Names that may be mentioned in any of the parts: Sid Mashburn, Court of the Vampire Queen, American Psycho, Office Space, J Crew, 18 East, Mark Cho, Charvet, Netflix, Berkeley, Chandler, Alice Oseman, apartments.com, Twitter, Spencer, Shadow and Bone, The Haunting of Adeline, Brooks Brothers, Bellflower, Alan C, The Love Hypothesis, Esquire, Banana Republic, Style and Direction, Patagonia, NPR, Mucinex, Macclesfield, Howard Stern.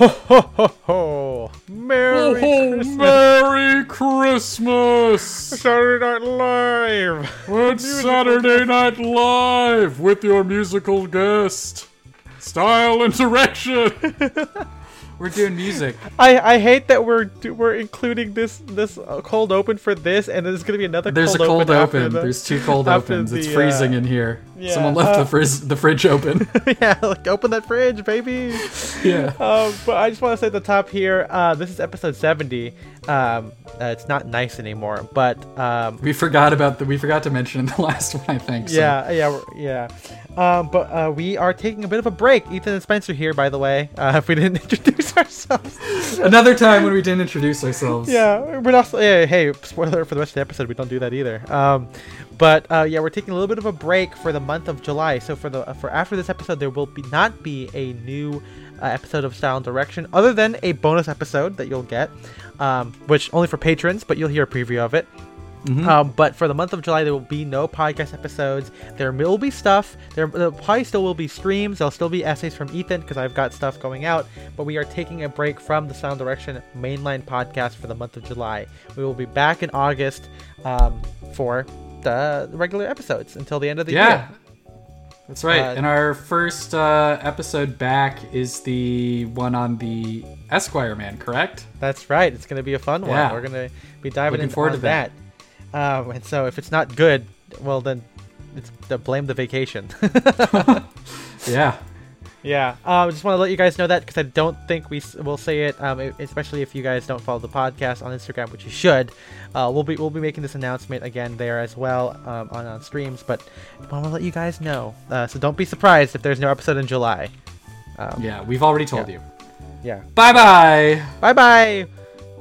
Ho, ho, ho, ho. Merry Christmas. Merry Christmas. Saturday Night Live. It's Saturday Night Live with your musical guest, Style and Direction. We're doing music. I hate that we're including this cold open for this, and there's gonna be another. There's cold a cold open. There's two cold opens. It's freezing in here. Yeah, someone left the fridge open. Yeah, like open that fridge, baby. Yeah. But I just want to say at the top here. This is episode 70. It's not nice anymore, but we forgot to mention in the last one, I think. So. Yeah. But we are taking a bit of a break. Ethan and Spencer here, by the way. If we didn't introduce ourselves. Another time when we didn't introduce ourselves. Yeah, we're not. Hey, spoiler for the rest of the episode, we don't do that either. But we're taking a little bit of a break for the month of July. So for after this episode, there will not be a new episode of Style and Direction, other than a bonus episode that you'll get, which only for patrons, but you'll hear a preview of it. Mm-hmm. But for the month of July, there will be no podcast episodes. There will be stuff. There probably still will be streams. There'll still be essays from Ethan because I've got stuff going out. But we are taking a break from the Sound Direction mainline podcast for the month of July. We will be back in August for the regular episodes until the end of the year. Yeah, that's right. And our first episode back is the one on the Esquire Man, correct? That's right. It's going to be a fun one. We're going to be diving into that. And so if it's not good, well, then it's blame the vacation. Yeah. I just want to let you guys know that because I don't think we will say it, especially if you guys don't follow the podcast on Instagram, which you should. We'll be making this announcement again there as well on streams, but I want to let you guys know. So don't be surprised if there's no episode in July. We've already told you. Yeah. Bye-bye. Bye-bye.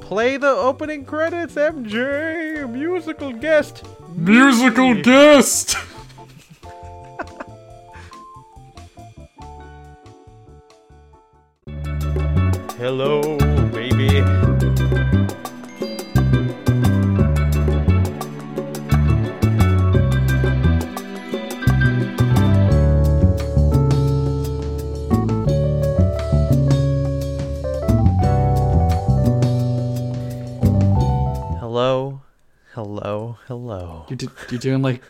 Play the opening credits, MJ! Musical guest! Musical guest! Hello, baby. Hello. You're doing like...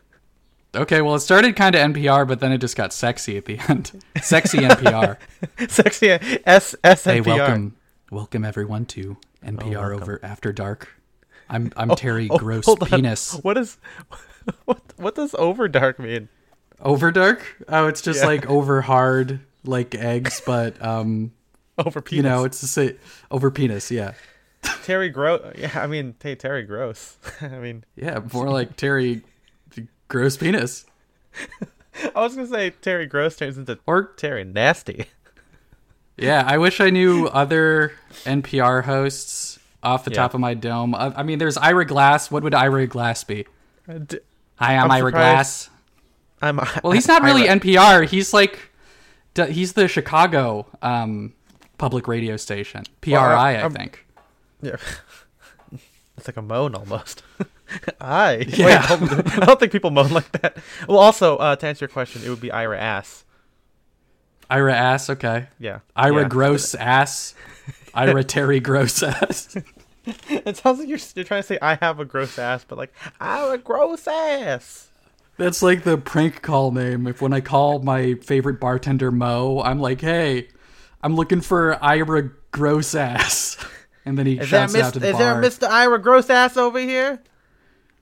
Okay, well, it started kind of NPR, but then it just got sexy at the end. Sexy NPR. Sexy S-NPR. Hey, welcome everyone to NPR Over After Dark. I'm Terry Gross Penis. What does Over Dark mean? Over Dark? Oh, it's just like over hard, like eggs, but... over penis. You know, it's just over penis, yeah. Terry Gross. Yeah, I mean, hey, Terry Gross. I mean, yeah, more like Terry Gross Penis. I was gonna say Terry Gross turns into Terry Nasty. Yeah, I wish I knew other NPR hosts off the top of my dome. I mean, there's Ira Glass. What would Ira Glass be? Hi, I'm Ira Glass. Well, he's not really NPR. He's like, he's the Chicago public radio station, PRI, I think. Yeah, it's like a moan almost. Wait, I don't think people moan like that. Well, also to answer your question, it would be Ira Ass. Ira Ass, okay. Yeah. Ira Gross Ass. Ira Terry Gross Ass. It sounds like you're trying to say I have a gross ass, but like Ira Gross Ass. That's like the prank call name. If when I call my favorite bartender Mo, I'm like, hey, I'm looking for Ira Gross Ass. And then he shouts out to the bar. Is there Mr. Ira Grossass over here?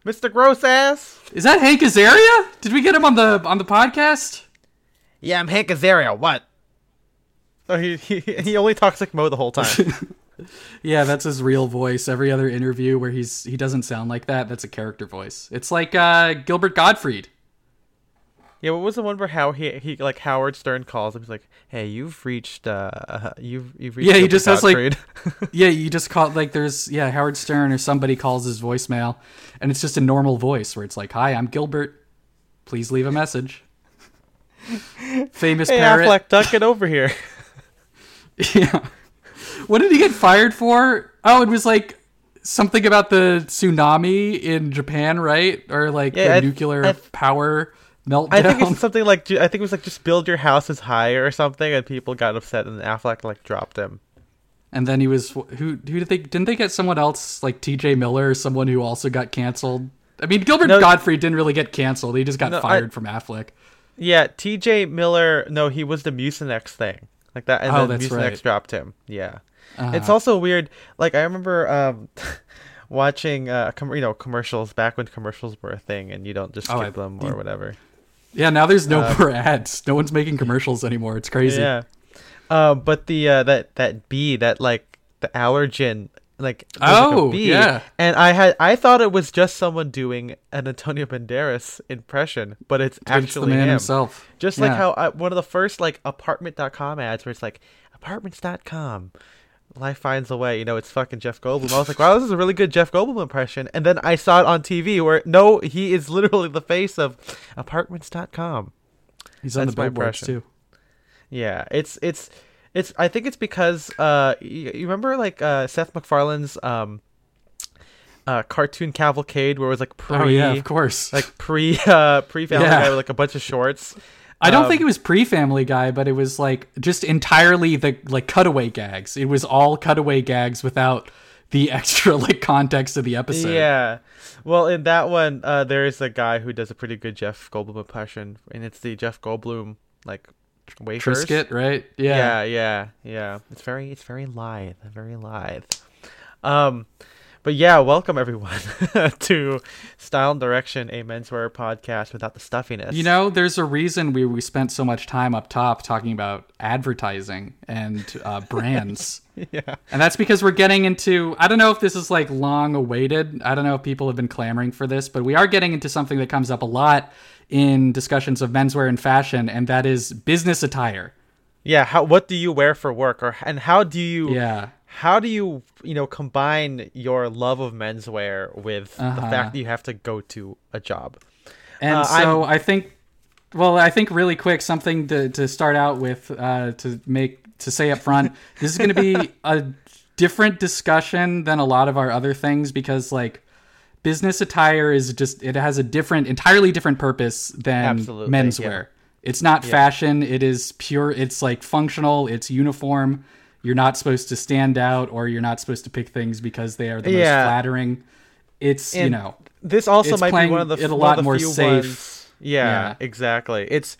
Mr. Grossass? Is that Hank Azaria? Did we get him on the podcast? Yeah, I'm Hank Azaria. What? Oh, he only talks like Mo the whole time. Yeah, that's his real voice. Every other interview where he doesn't sound like that. That's a character voice. It's like Gilbert Gottfried. Yeah, what was the one where how he like Howard Stern calls him? He's like, "Hey, you've reached, you've reached." Yeah, he just has trade. Like, yeah, you just call like there's Howard Stern or somebody calls his voicemail, and it's just a normal voice where it's like, "Hi, I'm Gilbert. Please leave a message." Famous parrot. Affleck, duck it over here. Yeah, what did he get fired for? Oh, it was like something about the tsunami in Japan, right? Or like nuclear power. Meltdown. I think it's something like I think it was like just build your houses higher or something, and people got upset, and Affleck like dropped him. And then he was didn't they get someone else like T.J. Miller, someone who also got canceled? I mean, Gilbert Gottfried didn't really get canceled. He just got fired from Affleck. Yeah, T.J. Miller. No, he was the Mucinex thing like that, and then Mucinex dropped him. Yeah, it's also weird. Like I remember watching commercials back when commercials were a thing, and you don't just skip them or whatever. Yeah, now there's no more ads. No one's making commercials anymore. It's crazy. Yeah, but the the allergen. And I thought it was just someone doing an Antonio Banderas impression, but it's actually the man himself. Just like how one of the first like apartment.com ads where it's like apartments.com, life finds a way. You know, it's fucking Jeff Goldblum. I was like, wow, this is a really good Jeff Goldblum impression. And then I saw it on TV where he is literally the face of apartments.com. He's on the billboards too. Yeah, it's I think it's because you remember like Seth MacFarlane's cartoon cavalcade where it was like pre Family Guy with like a bunch of shorts. I don't think it was pre Family Guy, but it was like just entirely the like cutaway gags. It was all cutaway gags without the extra like context of the episode. Yeah. Well, in that one there is a guy who does a pretty good Jeff Goldblum impression, and it's the Jeff Goldblum like wafers. Trisket, right? Yeah. It's very lithe. Very lithe. But yeah, welcome everyone to Style and Direction, a menswear podcast without the stuffiness. You know, there's a reason we spent so much time up top talking about advertising and brands. Yeah. And that's because we're getting into, I don't know if this is like long awaited. I don't know if people have been clamoring for this, but we are getting into something that comes up a lot in discussions of menswear and fashion, and that is business attire. Yeah, what do you wear for work, and how do you combine your love of menswear with the fact that you have to go to a job? And so I think really quick, something to start out with to say up front, this is going to be a different discussion than a lot of our other things because like business attire is just, it has a entirely different purpose than menswear. Yeah. It's not fashion. It is pure. It's like functional. It's uniform. You're not supposed to stand out, or you're not supposed to pick things because they are the most flattering. It's, and you know, this also might be one of the few safe ones. Yeah, exactly. This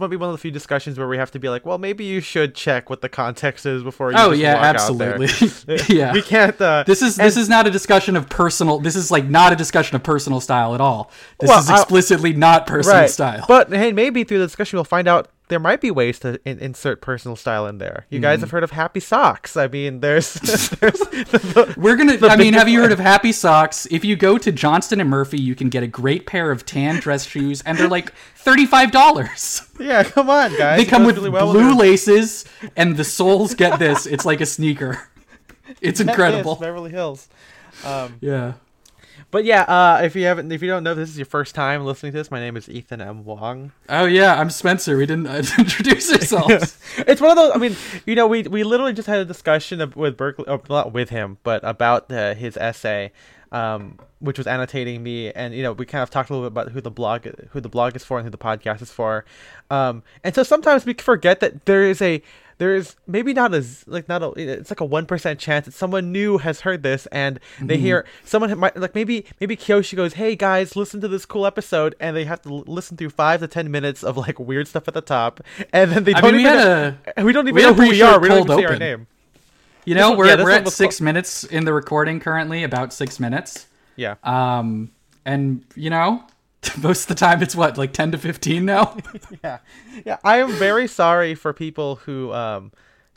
might be one of the few discussions where we have to be like, well, maybe you should check what the context is before you walk absolutely out there. Yeah. We can't this is not a discussion of personal, this is like not a discussion of personal style at all. This is explicitly not personal style. But hey, maybe through the discussion we'll find out there might be ways to insert personal style in there. You guys have heard of Happy Socks. I mean, there's have you heard of Happy Socks? If you go to Johnston & Murphy, you can get a great pair of tan dress shoes, and they're like $35. Yeah, come on, guys. They come with really blue laces, and the soles get this. It's like a sneaker. It's incredible. Beverly Hills. Yeah. But yeah, if you don't know, this is your first time listening to this. My name is Ethan M. Wong. Oh yeah, I'm Spencer. We didn't introduce ourselves. It's one of those. I mean, you know, we literally just had a discussion with Berkeley, not with him, but about his essay, which was annotating me, and you know, we kind of talked a little bit about who the blog is for, and who the podcast is for, and so sometimes we forget that there is maybe it's like a 1% chance that someone new has heard this, and they hear someone might, like maybe Kiyoshi goes, hey guys, listen to this cool episode, and they have to listen through 5 to 10 minutes of like weird stuff at the top, and then we don't even know who we are. We don't even say our name. You know, we're at 6 minutes in the recording currently, about 6 minutes. Yeah. And you know, most of the time it's what, like 10 to 15 now? Yeah. I am very sorry for people who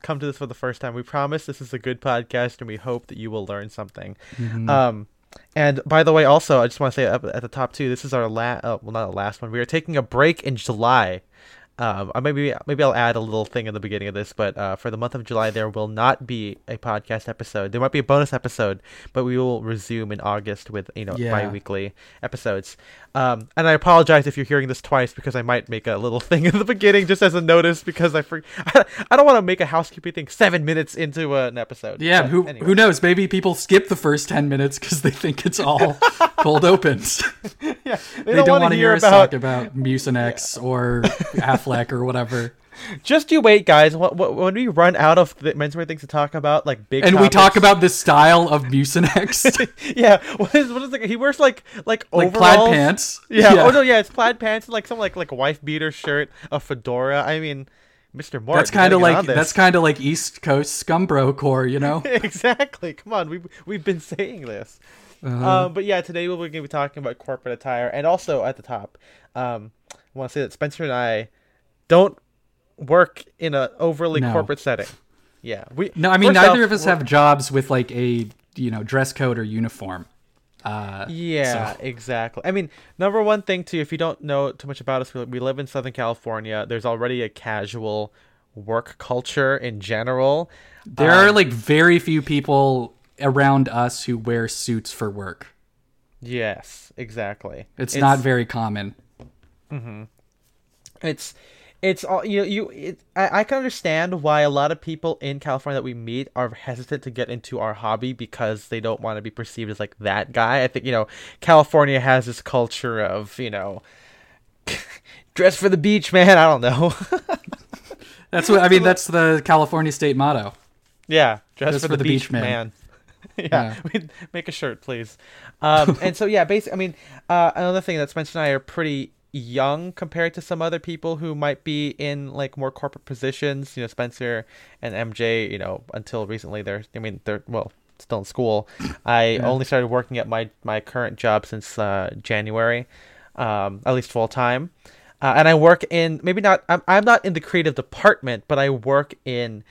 come to this for the first time. We promise this is a good podcast, and we hope that you will learn something. Mm-hmm. And by the way, also, I just want to say up at the top too, this is our not the last one. We are taking a break in July. Maybe I'll add a little thing in the beginning of this, but for the month of July, there will not be a podcast episode. There might be a bonus episode, but we will resume in August with bi-weekly episodes. And I apologize if you're hearing this twice, because I might make a little thing in the beginning just as a notice, because I don't want to make a housekeeping thing 7 minutes into an episode. Yeah, but who knows? Maybe people skip the first 10 minutes because they think it's all cold opens. Yeah, they don't want to hear us talk about Mucinex or Affleck or whatever. Just you wait, guys. When we run out of the menswear things to talk about, like big, and topics. We talk about the style of Mucinex. Yeah, what is like? He wears like plaid pants. Yeah. Yeah. Oh no, yeah, it's plaid pants and like some like a wife beater shirt, a fedora. I mean, Mr. Mort. That's kind of like East Coast scumbro core, you know? Exactly. Come on, we've been saying this. Uh-huh. But yeah, today we're going to be talking about corporate attire, and also at the top, I want to say that Spencer and I don't work in an overly corporate setting. Yeah, neither of us have jobs with like a dress code or uniform. Exactly. I mean, number one thing too, if you don't know too much about us, we live in Southern California. There's already a casual work culture in general. There are like very few people around us who wear suits for work. Yes, exactly. It's not very common. Mm-hmm. It's all I can understand why a lot of people in California that we meet are hesitant to get into our hobby because they don't want to be perceived as like that guy. I think California has this culture of dress for the beach, man. I don't know. That's the California state motto. Yeah, dress for the beach, man. Yeah, make a shirt, please. And so yeah, basically, I mean, another thing that Spencer and I are pretty young compared to some other people who might be in like more corporate positions. Spencer and MJ, until recently they're still in school. I only started working at my current job since January, at least full time. And I work in I'm not in the creative department, but I work in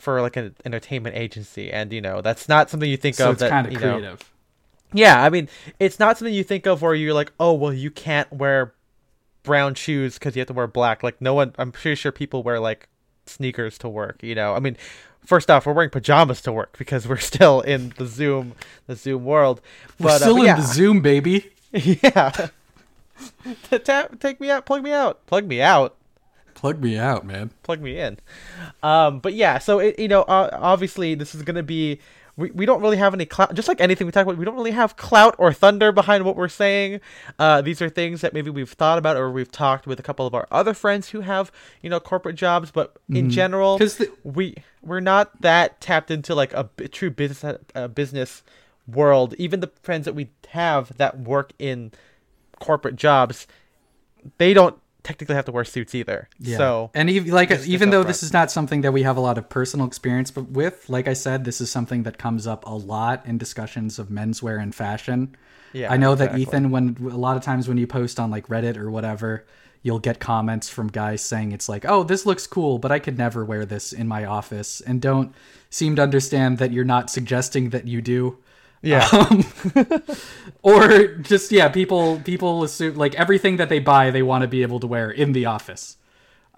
for an entertainment agency. And that's not something you think of. So it's kind of creative. Yeah, I mean, it's not something you think of where you're like, oh, well, you can't wear brown shoes because you have to wear black. Like, no one, I'm pretty sure people wear, sneakers to work, I mean, first off, we're wearing pajamas to work because we're still in the Zoom world. We're still in the Zoom, baby. Yeah. Take me out. Plug me out. Plug me out. Plug me out, man. Plug me in. But yeah, so, obviously this is going to be... We don't really have any clout. Just like anything we talk about, we don't really have clout or thunder behind what we're saying. These are things that maybe we've thought about or we've talked with a couple of our other friends who have, corporate jobs. But in general, we're not that tapped into like a true business world. Even the friends that we have that work in corporate jobs, they don't technically have to wear suits either. Yeah. So, and even though this is not something that we have a lot of personal experience with, like I said, this is something that comes up a lot in discussions of menswear and fashion. Yeah, I know exactly. That Ethan, when a lot of times when you post on like Reddit or whatever, you'll get comments from guys saying it's like, oh, this looks cool, but I could never wear this in my office, and don't seem to understand that you're not suggesting that you do. Yeah. Or just, yeah, people assume like everything that they buy, they want to be able to wear in the office.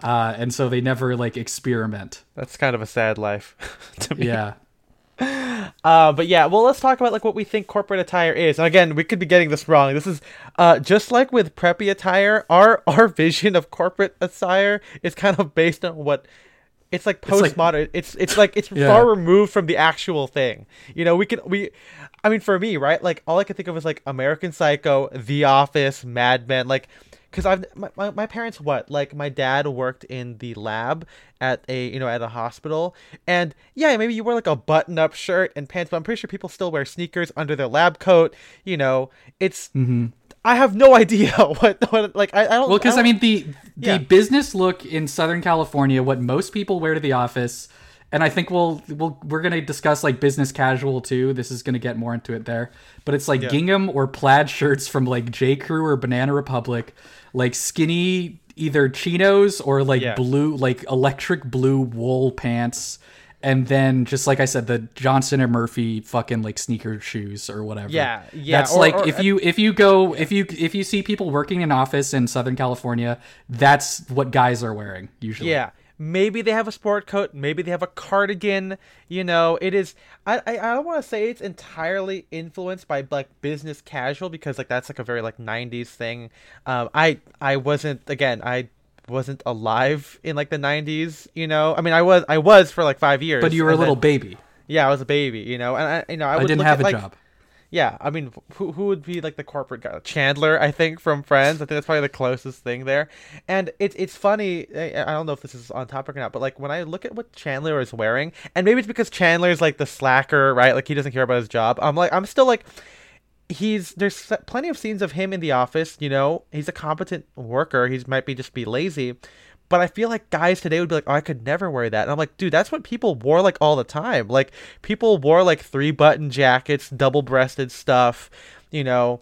And so they never experiment. That's kind of a sad life to me. Yeah. But yeah, well, let's talk about what we think corporate attire is. And again, we could be getting this wrong. This is just like with preppy attire, our vision of corporate attire is kind of based on what... It's like postmodern. It's yeah. Far removed from the actual thing. I mean, for me, right? Like all I could think of was American Psycho, The Office, Mad Men. Because my parents, my dad worked in the lab at a hospital, and yeah, maybe you wear a button up shirt and pants, but I'm pretty sure people still wear sneakers under their lab coat. It's. Mm-hmm. I have no idea what I don't. Well, because I mean the business look in Southern California, what most people wear to the office, and I think we're gonna discuss business casual too. This is gonna get more into it there, but it's gingham or plaid shirts from J Crew or Banana Republic, skinny either chinos or blue electric blue wool pants. And then, just like I said, the Johnson and Murphy fucking sneaker shoes or whatever. Yeah, yeah. That's if you see people working in office in Southern California, that's what guys are wearing usually. Yeah, maybe they have a sport coat, maybe they have a cardigan. It is. I don't want to say it's entirely influenced by business casual because that's a very '90s thing. I wasn't alive in the 90s, I mean, I was for 5 years, but you were a little baby. Yeah, I was a baby, and I didn't have a job. Yeah, I mean, who would be like the corporate guy? Chandler, I think, from Friends. I think that's probably the closest thing there. And it's funny. I don't know if this is on topic or not, but like when I look at what Chandler is wearing, and maybe it's because Chandler is like the slacker, right? Like he doesn't care about his job. I'm still like, there's plenty of scenes of him in the office. You know, he's a competent worker. He might be just be lazy. But I feel like guys today would be like, oh, I could never wear that. And I'm like, dude, that's what people wore like all the time. Like people wore like 3-button jackets, double-breasted stuff, you know,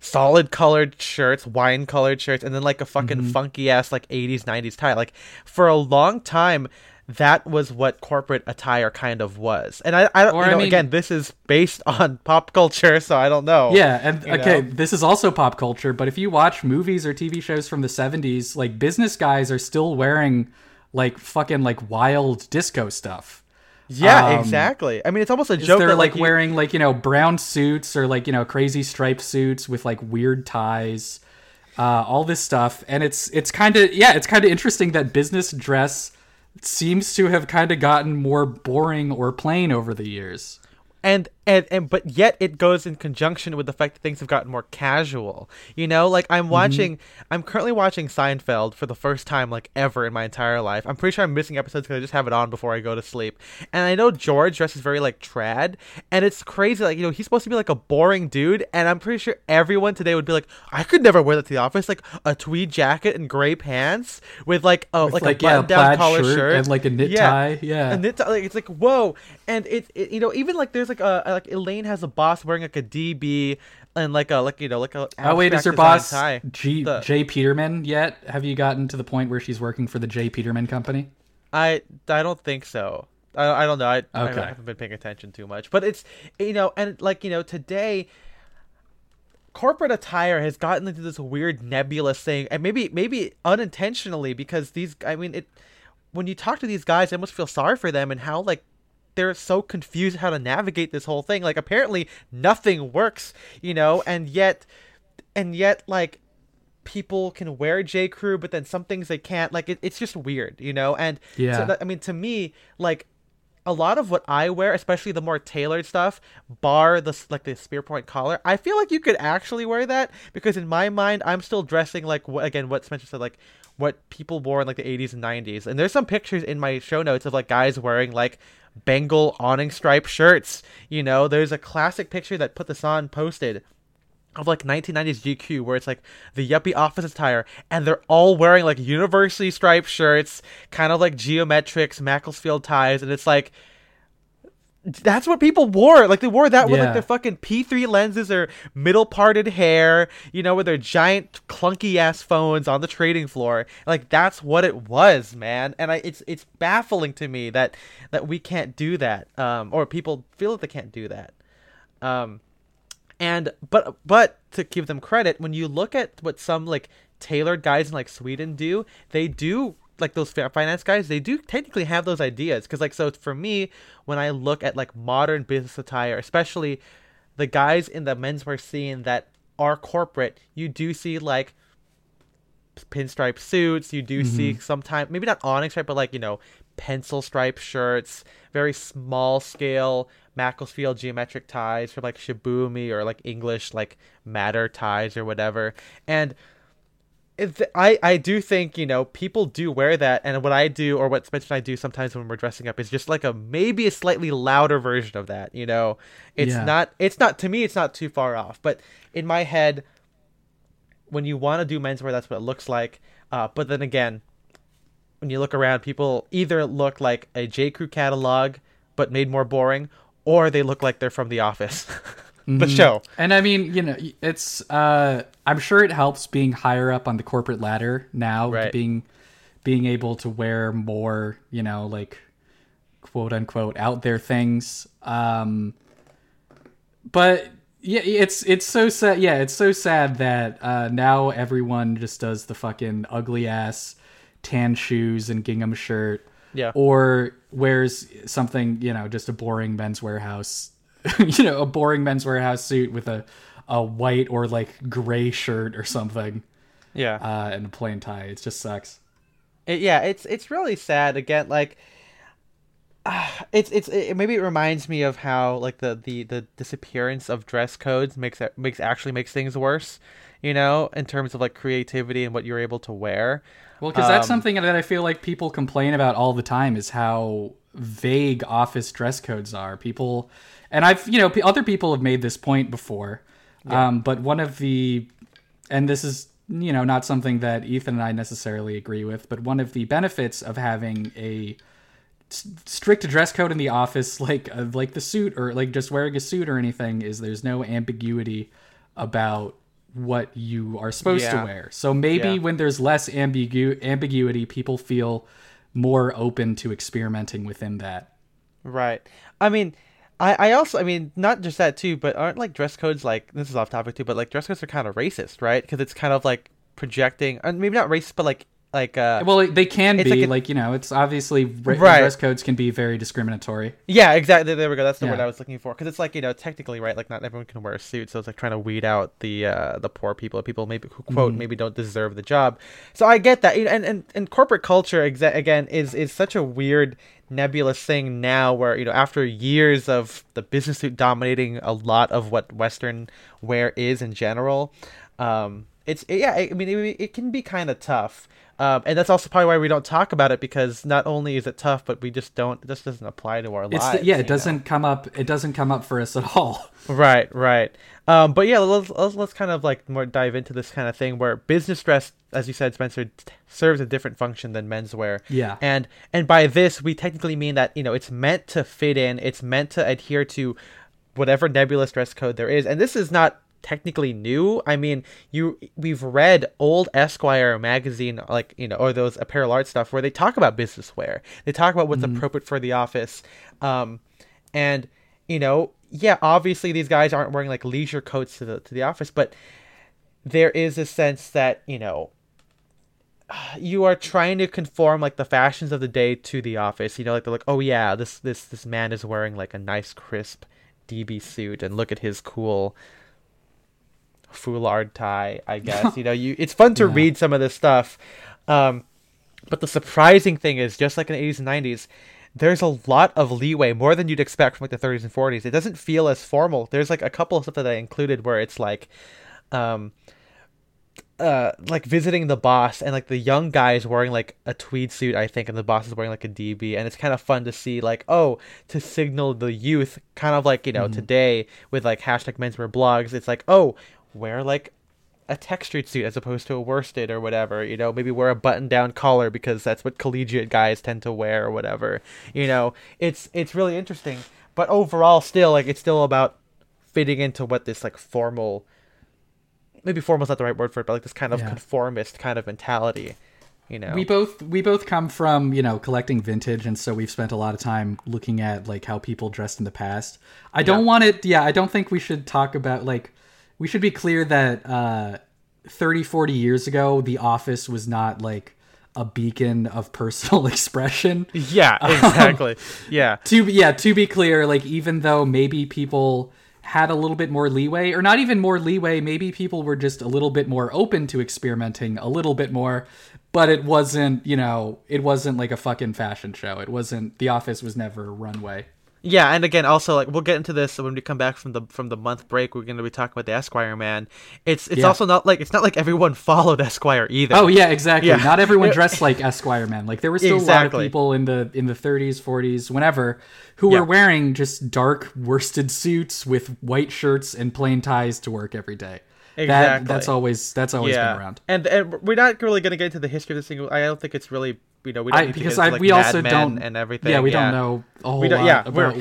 solid colored shirts, wine colored shirts, and then like a fucking funky ass like 80s, 90s tie. Like for a long time, that was what corporate attire kind of was. And I mean, again, this is based on pop culture, so I don't know. Yeah, and okay, this is also pop culture, but if you watch movies or TV shows from the 70s, like business guys are still wearing like fucking like wild disco stuff. Yeah, exactly. I mean, it's almost a joke. They're that, like wearing like, you know, brown suits or like, you know, crazy striped suits with like weird ties, all this stuff. And it's kind of interesting that business dress seems to have kind of gotten more boring or plain over the years, and but yet it goes in conjunction with the fact that things have gotten more casual. You know, like I'm currently watching Seinfeld for the first time like ever in my entire life. I'm pretty sure I'm missing episodes because I just have it on before I go to sleep. And I know George dresses very like trad, and it's crazy. Like, you know, he's supposed to be like a boring dude, and I'm pretty sure everyone today would be like, I could never wear that to the office. Like a tweed jacket and gray pants with like a button-down collar shirt and like a knit tie. Yeah, a knit tie. Like, it's like whoa, and it you know, even like there's like a like Elaine has a boss wearing like a DB and like a like, you know, like a is your boss tie. J Peterman yet? Have you gotten to the point where she's working for the J Peterman company? I don't think so. I don't know. I haven't been paying attention too much, but it's, you know, and like, you know, today corporate attire has gotten into this weird nebulous thing, and maybe unintentionally, because when you talk to these guys, I almost feel sorry for them and how like they're so confused how to navigate this whole thing. Like apparently nothing works, you know, and yet like people can wear J Crew, but then some things they can't. Like it's just weird, you know? And yeah, so I mean, to me, like a lot of what I wear, especially the more tailored stuff, bar the spear point collar, I feel like you could actually wear that, because in my mind, I'm still dressing like, again, what Spencer said, like what people wore in like the 80s and 90s. And there's some pictures in my show notes of like guys wearing like Bengal awning stripe shirts. You know, there's a classic picture that Put This On posted of like 1990s GQ where it's like the yuppie office attire, and they're all wearing like university stripe shirts, kind of like geometrics, Macclesfield ties, and it's like that's what people wore. Like they wore that with like their fucking P3 lenses or middle parted hair, you know, with their giant clunky ass phones on the trading floor. Like that's what it was, man. And it's baffling to me that we can't do that, or people feel that they can't do that. And but to give them credit, when you look at what some like tailored guys in like Sweden do, they do, like those finance guys, they do technically have those ideas. Because like, so for me, when I look at like modern business attire, especially the guys in the menswear scene that are corporate, you do see like pinstripe suits, you do see sometimes, maybe not onyx stripe, but like, you know, pencil stripe shirts, very small scale Macclesfield geometric ties from like Shibumi or like English like matter ties or whatever. And I do think, you know, people do wear that, and what I do, or what Spencer and I do sometimes when we're dressing up, is just like maybe a slightly louder version of that, you know? It's not to me, it's not too far off, but in my head, when you want to do menswear, that's what it looks like. But then again, when you look around, people either look like a J Crew catalog but made more boring, or they look like they're from The Office. The show. And I mean, you know, it's I'm sure it helps being higher up on the corporate ladder now, right? Being able to wear more, you know, like quote unquote out there things. But yeah, it's so sad. Yeah, it's so sad that now everyone just does the fucking ugly ass tan shoes and gingham shirt. Yeah. Or wears something, you know, just a boring Men's Warehouse. You know, a boring Men's Warehouse suit with a white or like gray shirt or something. Yeah. And a plain tie. It just sucks. It's really sad. Again, like It maybe it reminds me of how like the disappearance of dress codes makes things worse, you know, in terms of like creativity and what you're able to wear. Well, because that's something that I feel like people complain about all the time is how vague office dress codes are. People, and I've, you know, other people have made this point before, yeah. But one of the, and this is, you know, not something that Ethan and I necessarily agree with, but one of the benefits of having a strict dress code in the office, like the suit or like just wearing a suit or anything, is there's no ambiguity about what you are supposed to wear. So maybe when there's less ambiguity, people feel more open to experimenting within that. Right. I mean, I also, I mean, not just that too, but aren't like dress codes, like this is off topic too, but like dress codes are kind of racist, right? Because it's kind of like projecting, and maybe not racist, but like well, they can be like you know, it's obviously right. Dress codes can be very discriminatory. Yeah, exactly. There we go. That's the word I was looking for. Because it's like, you know, technically, right? Like not everyone can wear a suit, so it's like trying to weed out the poor people, people maybe who quote maybe don't deserve the job. So I get that. And corporate culture again is such a weird nebulous thing now, where you know after years of the business suit dominating a lot of what Western wear is in general, it can be kind of tough. And that's also probably why we don't talk about it, because not only is it tough, but we just don't. This doesn't apply to our lives. It doesn't come up. It doesn't come up for us at all. Right. But yeah, let's kind of like more dive into this kind of thing where business dress, as you said, Spencer, serves a different function than menswear. Yeah. And by this, we technically mean that you know it's meant to fit in. It's meant to adhere to whatever nebulous dress code there is. And this is not technically new. I mean, we've read old Esquire magazine, like, you know, or those apparel art stuff where they talk about business wear. They talk about what's appropriate for the office. And you know, yeah, obviously these guys aren't wearing like leisure coats to the office, but there is a sense that, you know, you are trying to conform like the fashions of the day to the office. You know, like they're like, oh yeah, this man is wearing like a nice crisp DB suit, and look at his cool foulard tie, I guess. You know, it's fun to read some of this stuff, but the surprising thing is, just like in the 80s and 90s, there's a lot of leeway, more than you'd expect from like the 30s and 40s. It doesn't feel as formal. There's like a couple of stuff that I included where it's like visiting the boss, and like the young guy is wearing like a tweed suit, I think, and the boss is wearing like a DB, and it's kind of fun to see, like, oh, to signal the youth, kind of like, you know, today with like hashtag menswear blogs, it's like, oh, wear like a textured suit as opposed to a worsted or whatever, you know, maybe wear a button-down collar because that's what collegiate guys tend to wear or whatever, you know. It's really interesting, but overall still, like, it's still about fitting into what this like formal, maybe formal's not the right word for it, but like this kind of conformist kind of mentality, you know. We both come from, you know, collecting vintage, and so we've spent a lot of time looking at like how people dressed in the past. I don't want it. Yeah, I don't think we should talk about like. We should be clear that 30, 40 years ago, the office was not like a beacon of personal expression. Yeah, exactly. Yeah. To be clear, like, even though maybe people had a little bit more leeway, or not even more leeway, maybe people were just a little bit more open to experimenting a little bit more, but it wasn't, you know, it wasn't like a fucking fashion show. It wasn't, the office was never a runway. Yeah, and again, also, like, we'll get into this when we come back from the month break. We're going to be talking about the Esquire Man. It's also not like, it's not like everyone followed Esquire either. Oh yeah, exactly. Yeah. Not everyone dressed like Esquire Man. Like, there were still a lot of people in the 30s, 40s, whenever, who were wearing just dark worsted suits with white shirts and plain ties to work every day. Exactly. That's always been around. And we're not really going to get into the history of this thing. I don't think it's really. You know, we don't don't know a whole lot about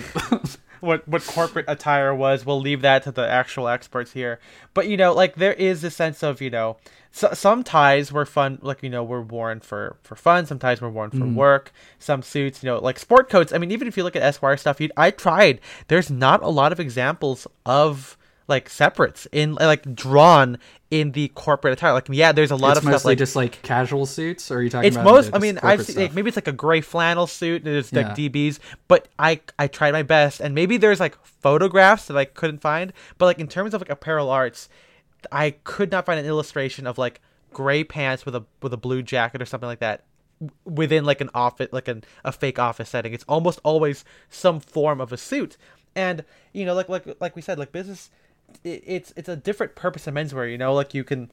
what corporate attire was. We'll leave that to the actual experts here. But, you know, like, there is a sense of, you know, some ties were fun, like, you know, were worn for fun. Some ties were worn for work. Some suits, you know, like sport coats. I mean, even if you look at Esquire stuff, I tried. There's not a lot of examples of like separates in like drawn in the corporate attire. Like, yeah, there's a lot of stuff like just like casual suits, or are you talking about I mean, I've seen like, maybe it's like a gray flannel suit and there's like DBs, but I tried my best, and maybe there's like photographs that I couldn't find, but like in terms of like apparel arts, I could not find an illustration of like gray pants with a blue jacket or something like that within like an office, like a fake office setting. It's almost always some form of a suit. And, you know, like we said, like business, it's a different purpose in menswear, you know, like you can,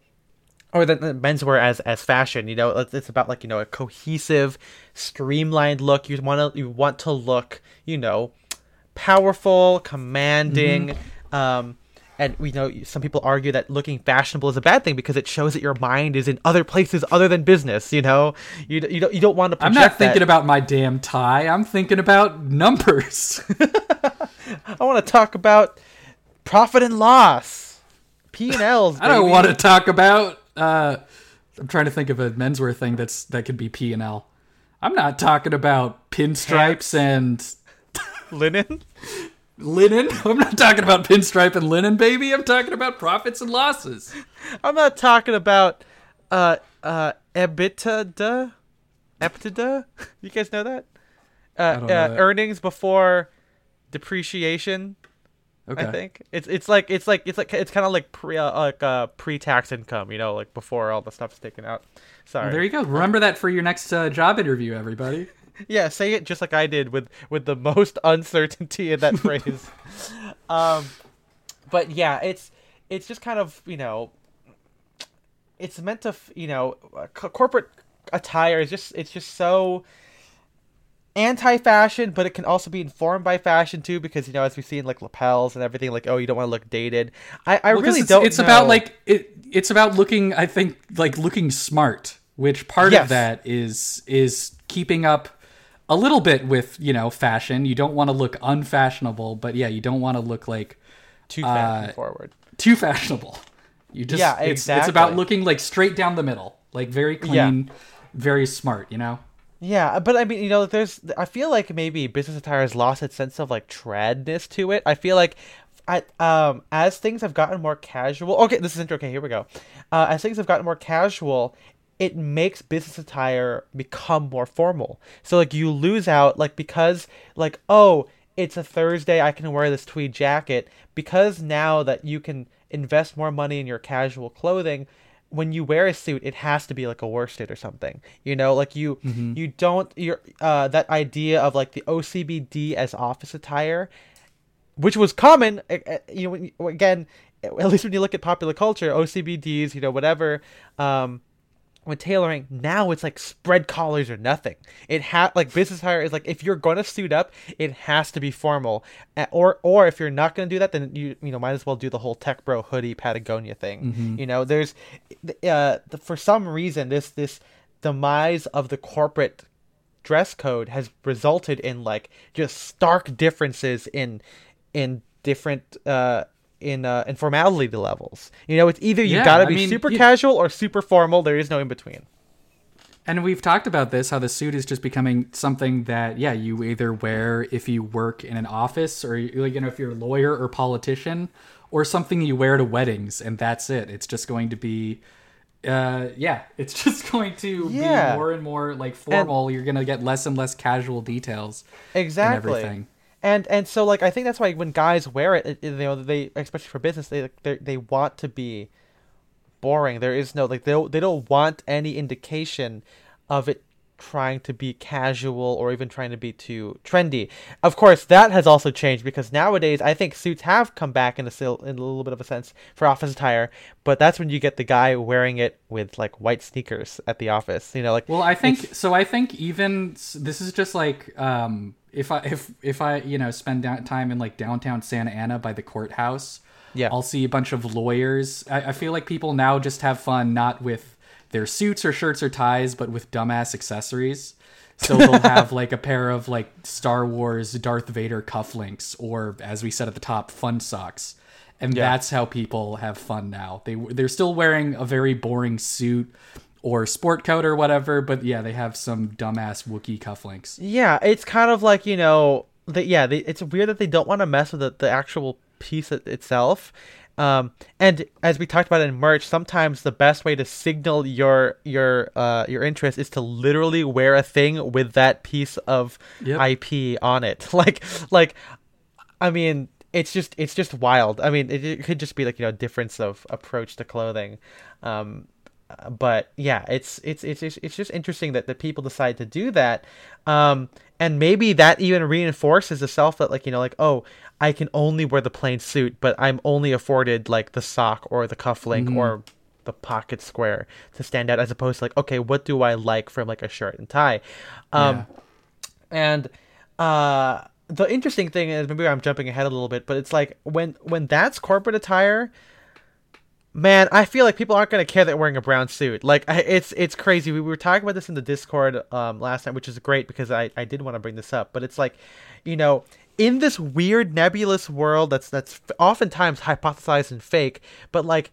or the menswear as fashion, you know, it's about like, you know, a cohesive, streamlined look. You want to look, you know, powerful, commanding, mm-hmm. And, you know, some people argue that looking fashionable is a bad thing because it shows that your mind is in other places other than business, you know? You don't want to project that. I'm not thinking about my damn tie. I'm thinking about numbers. I want to talk about profit and loss. P&Ls, baby. I don't want to talk about... I'm trying to think of a menswear thing that could be P&L. I'm not talking about pinstripes and... linen? Linen? I'm not talking about pinstripe and linen, baby. I'm talking about profits and losses. I'm not talking about EBITDA. EBITDA? You guys know that? I don't know that. Earnings before depreciation. Okay. I think it's kind of like pre-tax income, you know, like before all the stuff's taken out. Sorry. Well, there you go. Remember that for your next job interview, everybody. Yeah, say it just like I did with the most uncertainty in that phrase. But yeah, it's just kind of, you know, it's meant to, you know, corporate attire is just, it's just so anti-fashion, but it can also be informed by fashion too, because, you know, as we see in like lapels and everything, like, oh, you don't want to look dated. I really don't know. About like it's about looking, I think, like looking smart, which part of that is keeping up a little bit with, you know, fashion. You don't want to look unfashionable, but yeah, you don't want to look like too fashion forward, too fashionable. You just, yeah, exactly. It's about looking like straight down the middle, like very clean, very smart, you know? Yeah. But I mean, you know, I feel like maybe business attire has lost its sense of like tradness to it. I feel like as things have gotten more casual, Okay, here we go. As things have gotten more casual, it makes business attire become more formal. So like you lose out, like, because like, oh, it's a Thursday, I can wear this tweed jacket, because now that you can invest more money in your casual clothing, when you wear a suit, it has to be like a worsted or something, you know, like you don't, that idea of like the OCBD as office attire, which was common, you know, again, at least when you look at popular culture, OCBDs, you know, whatever, with tailoring, now it's like spread collars or nothing. It had like business attire is like, if you're going to suit up, it has to be formal, or if you're not going to do that, then you know might as well do the whole tech bro hoodie Patagonia thing. Mm-hmm. You know, there's for some reason this demise of the corporate dress code has resulted in like just stark differences in different in formality levels. You know, it's either you gotta be super casual or super formal. There is no in between. And we've talked about this, how the suit is just becoming something that, yeah, you either wear if you work in an office, or, you know, if you're a lawyer or politician, or something you wear to weddings, and that's it. It's just going to be be more and more like formal, and you're gonna get less and less casual details. Exactly. And everything. And so like I think that's why when guys wear it, you know, they, especially for business, they want to be boring. There is no like they don't want any indication of it trying to be casual or even trying to be too trendy. Of course, that has also changed, because nowadays I think suits have come back in a little bit of a sense for office attire, but that's when you get the guy wearing it with like white sneakers at the office, you know, like. Well, I think so. I think even this is just like if I you know, spend time in like downtown Santa Ana by the courthouse, yeah, I'll see a bunch of lawyers. I feel like people now just have fun not with their suits or shirts or ties, but with dumbass accessories. So they'll have like a pair of like Star Wars Darth Vader cufflinks, or as we said at the top, fun socks. And that's how people have fun now. They're still wearing a very boring suit or sport coat or whatever, but yeah, they have some dumbass Wookiee cufflinks. Yeah, it's kind of like, you know, it's weird that they don't want to mess with the actual piece itself. And as we talked about in merch, sometimes the best way to signal your interest is to literally wear a thing with that piece of IP on it. Like, I mean, it's just wild. I mean, it could just be like, you know, difference of approach to clothing. But yeah, it's just interesting that people decide to do that, and maybe that even reinforces the self that, like, you know, like, oh, I can only wear the plain suit, but I'm only afforded like the sock or the cufflink or the pocket square to stand out, as opposed to like, okay, what do I like from like a shirt and tie? And the interesting thing is, maybe I'm jumping ahead a little bit, but it's like when that's corporate attire, man, I feel like people aren't going to care that we're wearing a brown suit. Like, it's crazy. We were talking about this in the Discord last time, which is great because I did want to bring this up. But it's like, you know, in this weird nebulous world that's oftentimes hypothesized and fake, but like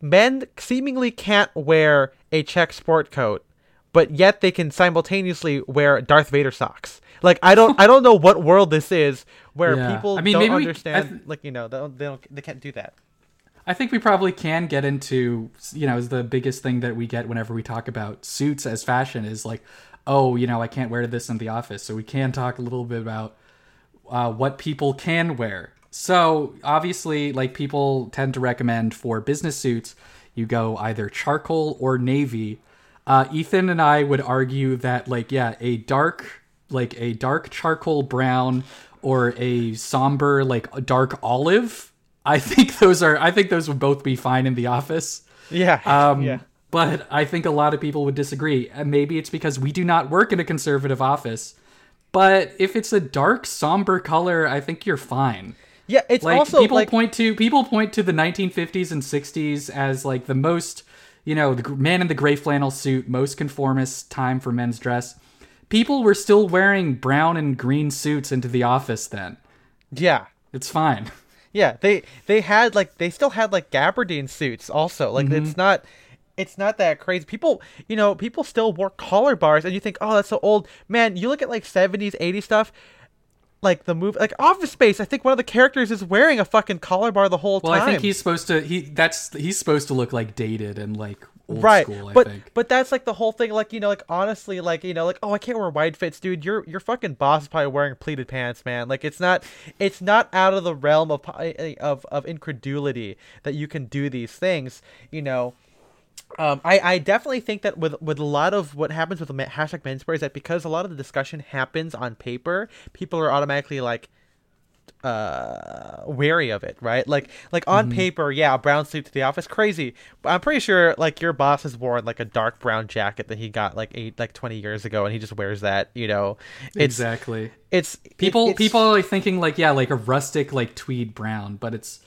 men seemingly can't wear a Czech sport coat, but yet they can simultaneously wear Darth Vader socks. Like, I don't know what world this is where people don't understand. They can't do that. I think we probably can get into, you know, is the biggest thing that we get whenever we talk about suits as fashion is like, oh, you know, I can't wear this in the office. So we can talk a little bit about what people can wear. So obviously, like, people tend to recommend for business suits, you go either charcoal or navy. Ethan and I would argue that, like, yeah, a dark charcoal brown or a somber, like, a dark olive, I think those would both be fine in the office. Yeah. But I think a lot of people would disagree. Maybe it's because we do not work in a conservative office. But if it's a dark, somber color, I think you're fine. Yeah, it's like, also people point to the 1950s and 60s as like the most, you know, the man in the gray flannel suit, most conformist time for men's dress. People were still wearing brown and green suits into the office then. Yeah, it's fine. Yeah, they still had gabardine suits also. Like, it's not that crazy. People, you know, people still wore collar bars, and you think, oh, that's so old. Man, you look at like 70s, 80s stuff, like the movie, like Office Space. I think one of the characters is wearing a fucking collar bar the whole time. Well, I think he's supposed to look like dated and like old school, I think. But that's like the whole thing. Like, you know, like, honestly, like, you know, like, oh, I can't wear wide fits, dude. Your fucking boss is probably wearing pleated pants, man. Like, it's not out of the realm of incredulity that you can do these things, you know. I definitely think that with a lot of what happens with the hashtag menswear is that because a lot of the discussion happens on paper, people are automatically like wary of it, right? Like on paper, yeah, a brown suit to the office, crazy. But I'm pretty sure like your boss has worn like a dark brown jacket that he got like 20 years ago, and he just wears that, you know. Exactly. It's people are thinking like, yeah, like a rustic like tweed brown, but it's,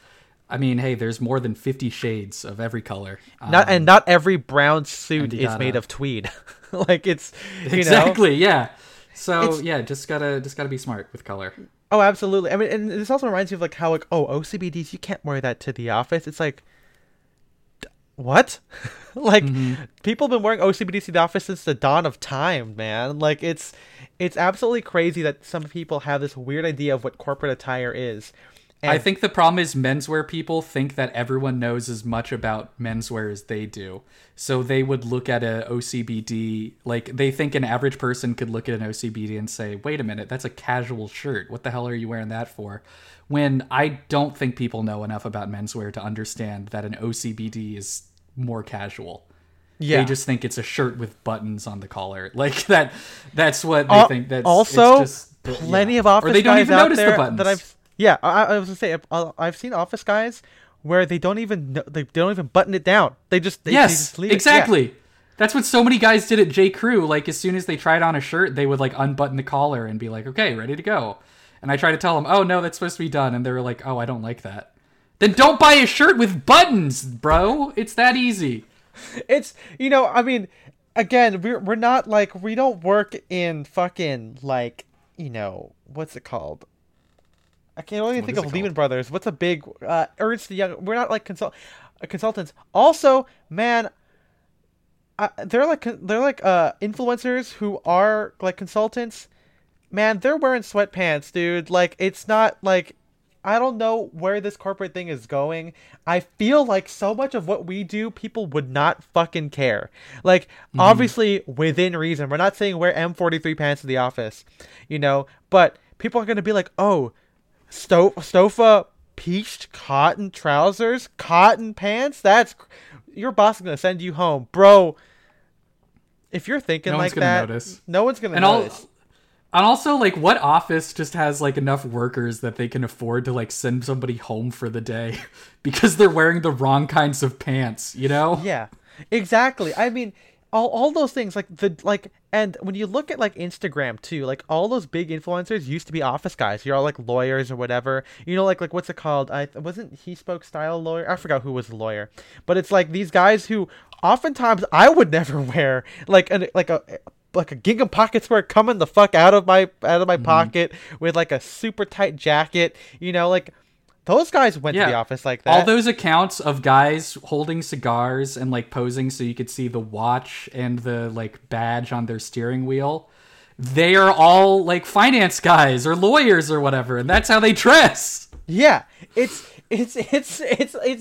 I mean, hey, there's more than 50 shades of every color. Not every brown suit is made of tweed. Like, it's, you exactly, know? Yeah. So it's, yeah, just gotta be smart with color. Oh, absolutely. I mean, and this also reminds me of like how like, oh, OCBDs, you can't wear that to the office. It's like, what? Like, people have been wearing OCBDs to the office since the dawn of time, man. Like, it's absolutely crazy that some people have this weird idea of what corporate attire is. And I think the problem is menswear people think that everyone knows as much about menswear as they do. So they would look at a OCBD, like they think an average person could look at an OCBD and say, wait a minute, that's a casual shirt. What the hell are you wearing that for? When I don't think people know enough about menswear to understand that an OCBD is more casual. Yeah. They just think it's a shirt with buttons on the collar. Like that's what they think. That's also it's just, plenty of office or they don't guys even out notice there the buttons. That I've yeah, I was gonna say I've seen office guys where they don't even button it down. They just leave exactly. It. Yeah. That's what so many guys did at J Crew. Like as soon as they tried on a shirt, they would like unbutton the collar and be like, "Okay, ready to go." And I try to tell them, "Oh no, that's supposed to be done," and they were like, "Oh, I don't like that." Then don't buy a shirt with buttons, bro. It's that easy. It's, you know, I mean, again, we're not like, we don't work in fucking like, you know, what's it called? I can't even think of Lehman Brothers. What's a big Ernst & Young? We're not like consultants. Also, man, they're like influencers who are like consultants. Man, they're wearing sweatpants, dude. Like, it's not like, I don't know where this corporate thing is going. I feel like so much of what we do, people would not fucking care. Like, obviously within reason. We're not saying wear M43 pants in the office, you know. But people are gonna be like, oh. Stofa peached cotton trousers, cotton pants. That's your boss is going to send you home, bro. If you're thinking like that, no one's going to notice. And also, like, what office just has, like, enough workers that they can afford to, like, send somebody home for the day because they're wearing the wrong kinds of pants, you know? Yeah, exactly. I mean, all those things, like, and when you look at, like, Instagram, too, like, all those big influencers used to be office guys. You're all, like, lawyers or whatever. You know, like what's it called? Wasn't He Spoke Style lawyer? I forgot who was the lawyer. But it's, like, these guys who oftentimes I would never wear, like a gingham pocket square coming the fuck out of my pocket with like a super tight jacket, you know, like those guys went to the office like that. All those accounts of guys holding cigars and like posing so you could see the watch and the like badge on their steering wheel. They are all like finance guys or lawyers or whatever, and that's how they dress. Yeah, it's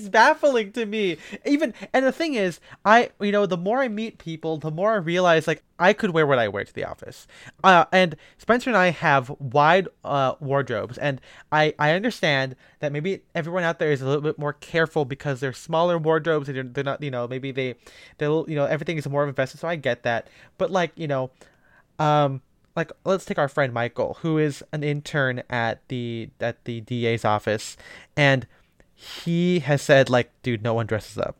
baffling to me. And the thing is, the more I meet people, the more I realize like I could wear what I wear to the office. And Spencer and I have wide wardrobes, and I understand that maybe everyone out there is a little bit more careful because they're smaller wardrobes and they're not, you know, maybe they everything is more of invested. So I get that, but like, you know, like let's take our friend Michael, who is an intern at the DA's office, and he has said like, dude, no one dresses up.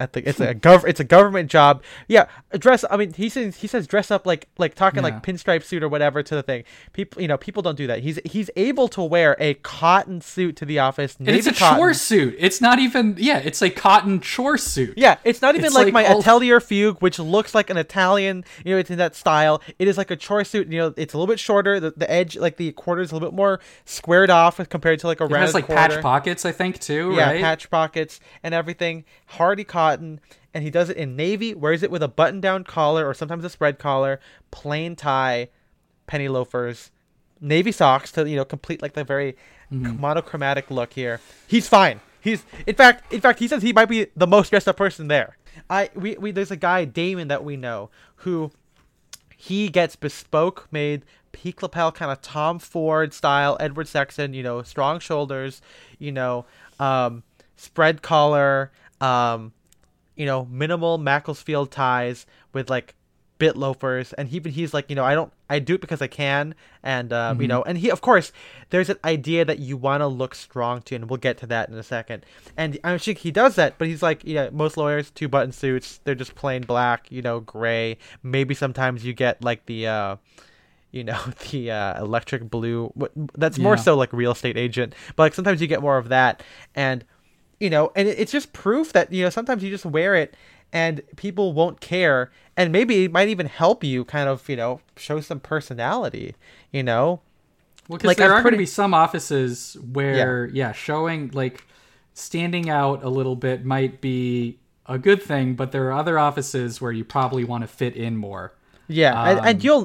It's a government job. Yeah, dress. I mean, he says dress up like talking like pinstripe suit or whatever to the thing. People don't do that. He's able to wear a cotton suit to the office. And it's a chore suit. It's not even it's a cotton chore suit. Yeah, it's not even my Atelier Fugue, which looks like an Italian. You know, it's in that style. It is like a chore suit. You know, it's a little bit shorter. The edge, like the quarter, is a little bit more squared off compared to like a round. It has like quarter. Patch pockets, I think, too. Yeah, right? Patch pockets and everything. Hardy cotton, and he does it in navy, wears it with a button-down collar or sometimes a spread collar, plain tie, penny loafers, navy socks to, you know, complete like the very monochromatic look here. He's fine. He's in fact he says he might be the most dressed up person there. There's a guy, Damon, that we know who he gets bespoke made peak lapel kind of Tom Ford style Edward Sexton, you know, strong shoulders, you know, spread collar, you know, minimal Macclesfield ties with like bit loafers, and he's like, you know, I do it because I can, and you know, and he, of course, there's an idea that you want to look strong to, and we'll get to that in a second. And I'm sure he does that, but he's like, you know, most lawyers, 2-button suits, they're just plain black, you know, gray. Maybe sometimes you get like the electric blue. That's more so like real estate agent, but like sometimes you get more of that. And you know, and it's just proof that, you know, sometimes you just wear it and people won't care. And maybe it might even help you kind of, you know, show some personality, you know? Well, because like, there are going to be some offices where, showing, like, standing out a little bit might be a good thing. But there are other offices where you probably want to fit in more. Yeah,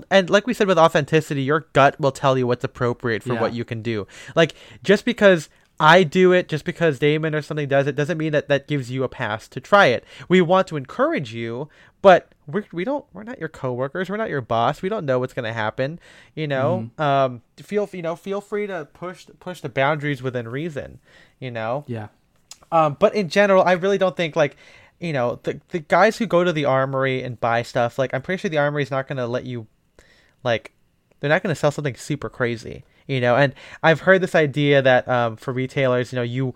and like we said with authenticity, your gut will tell you what's appropriate for what you can do. Like, just because I do it, just because Damon or something does it, doesn't mean that gives you a pass to try it. We want to encourage you, but we're not your coworkers. We're not your boss. We don't know what's going to happen. You know, feel free to push the boundaries within reason, you know? Yeah. But in general, I really don't think like, you know, the guys who go to the Armory and buy stuff, like I'm pretty sure the Armory is not going to let you, like, they're not going to sell something super crazy. You know, and I've heard this idea that for retailers, you know,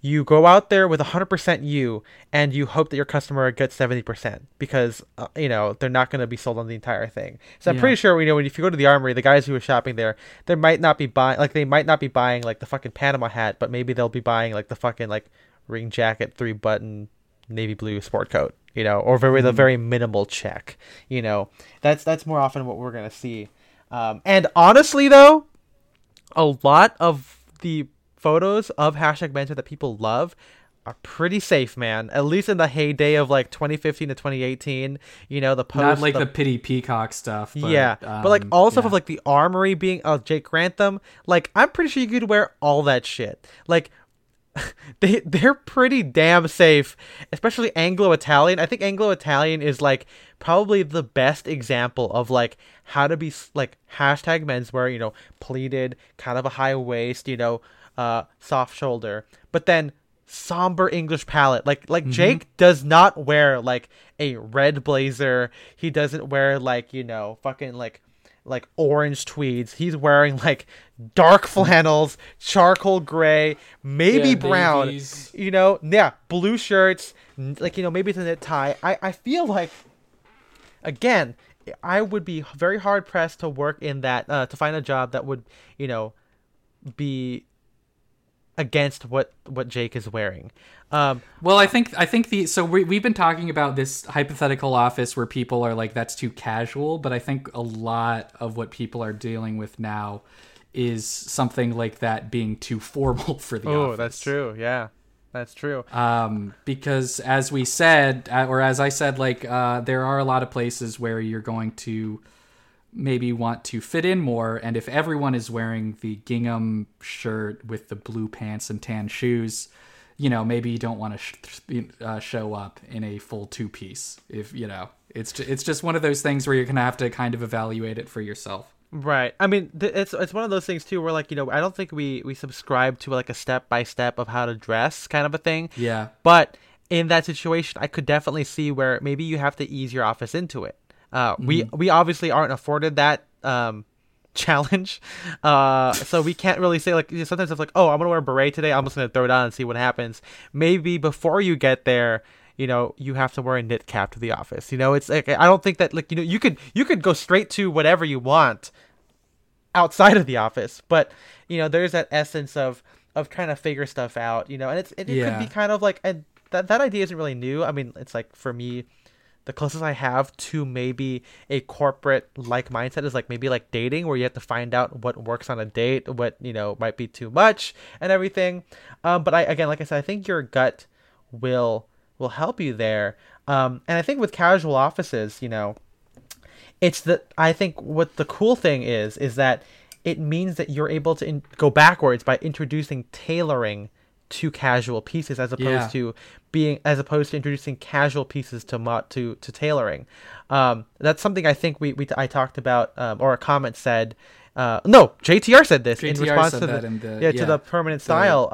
you go out there with 100% you, and you hope that your customer gets 70% because, you know, they're not going to be sold on the entire thing. So I'm pretty sure, you know, if you go to the Armory, the guys who are shopping there, they might not be buying like the fucking Panama hat, but maybe they'll be buying like the fucking like Ring Jacket, 3-button navy blue sport coat, you know, or the very minimal check. You know, that's more often what we're going to see. And honestly, though, a lot of the photos of #Mentor that people love are pretty safe, man. At least in the heyday of like 2015 to 2018, you know, the Post. Not like the Pity Peacock stuff. But, but like all stuff of like the Armory being Jake Grantham. Like I'm pretty sure you could wear all that shit. Like they're pretty damn safe, especially Anglo-Italian. I think Anglo-Italian is like probably the best example of like how to be like #menswear, you know, pleated, kind of a high waist, you know, soft shoulder, but then somber English palette. Like mm-hmm. Jake does not wear like a red blazer. He doesn't wear like, you know, fucking like orange tweeds. He's wearing like dark flannels, charcoal gray, maybe brown, babies. You know, blue shirts, like, you know, maybe it's a knit tie. I feel like, again, I would be very hard pressed to work in that, to find a job that would, you know, be against what Jake is wearing. Well, I think we've been talking about this hypothetical office where people are like, that's too casual, but I think a lot of what people are dealing with now is something like that being too formal for the office. Oh, that's true. Yeah, that's true. Because as we said, or as I said, like, there are a lot of places where you're going to maybe want to fit in more, and if everyone is wearing the gingham shirt with the blue pants and tan shoes, you know, maybe you don't want to show up in a full two-piece. If you know, it's just one of those things where you're gonna have to kind of evaluate it for yourself. Right. I mean, it's one of those things too, where like, you know, I don't think we subscribe to like a step-by-step of how to dress kind of a thing. Yeah. But in that situation, I could definitely see where maybe you have to ease your office into it. We obviously aren't afforded that challenge, so we can't really say, like, sometimes it's like, oh, I'm gonna wear a beret today, I'm just gonna throw it on and see what happens. Maybe before you get there, you know, you have to wear a knit cap to the office. You know, it's like, I don't think that, like, you know, you could go straight to whatever you want outside of the office, but you know, there's that essence of trying to figure stuff out, you know, and it could be kind of like, and that idea isn't really new. I mean, it's like, for me, the closest I have to maybe a corporate like mindset is like maybe like dating, where you have to find out what works on a date, what, you know, might be too much and everything. But like I said, I think your gut will help you there. And I think with casual offices, you know, I think what the cool thing is that it means that you're able to go backwards by introducing tailoring to casual pieces, as opposed to introducing casual pieces to tailoring. That's something I think I talked about, or a comment said, JTR said this in response to the permanent style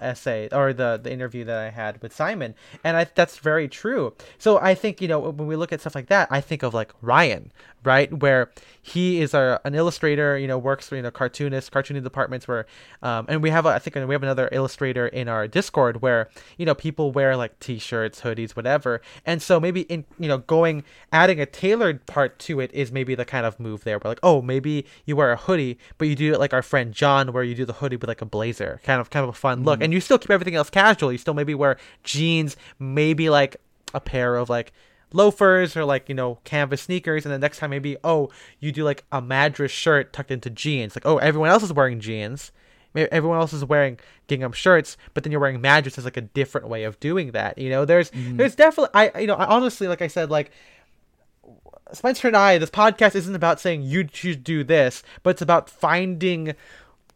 essay, or the interview that I had with Simon, and that's very true. So I think, you know, when we look at stuff like that, I think of like Ryan, right, where he is an illustrator, you know, works for, you know, cartooning departments where, and we have another illustrator in our Discord where, you know, people wear like t-shirts, hoodies, whatever. And so maybe in, you know, adding a tailored part to it is maybe the kind of move there. We're like, oh, maybe you wear a hoodie, but you do it like our friend John, where you do the hoodie with like a blazer, kind of a fun look. And you still keep everything else casual. You still maybe wear jeans, maybe like a pair of like loafers or like, you know, canvas sneakers, and the next time maybe, oh, you do like a Madras shirt tucked into jeans. Like, oh, everyone else is wearing jeans, maybe everyone else is wearing gingham shirts, but then you're wearing Madras as like a different way of doing that. You know, there's definitely, I honestly, like I said, like Spencer and I, this podcast isn't about saying you should do this, but it's about finding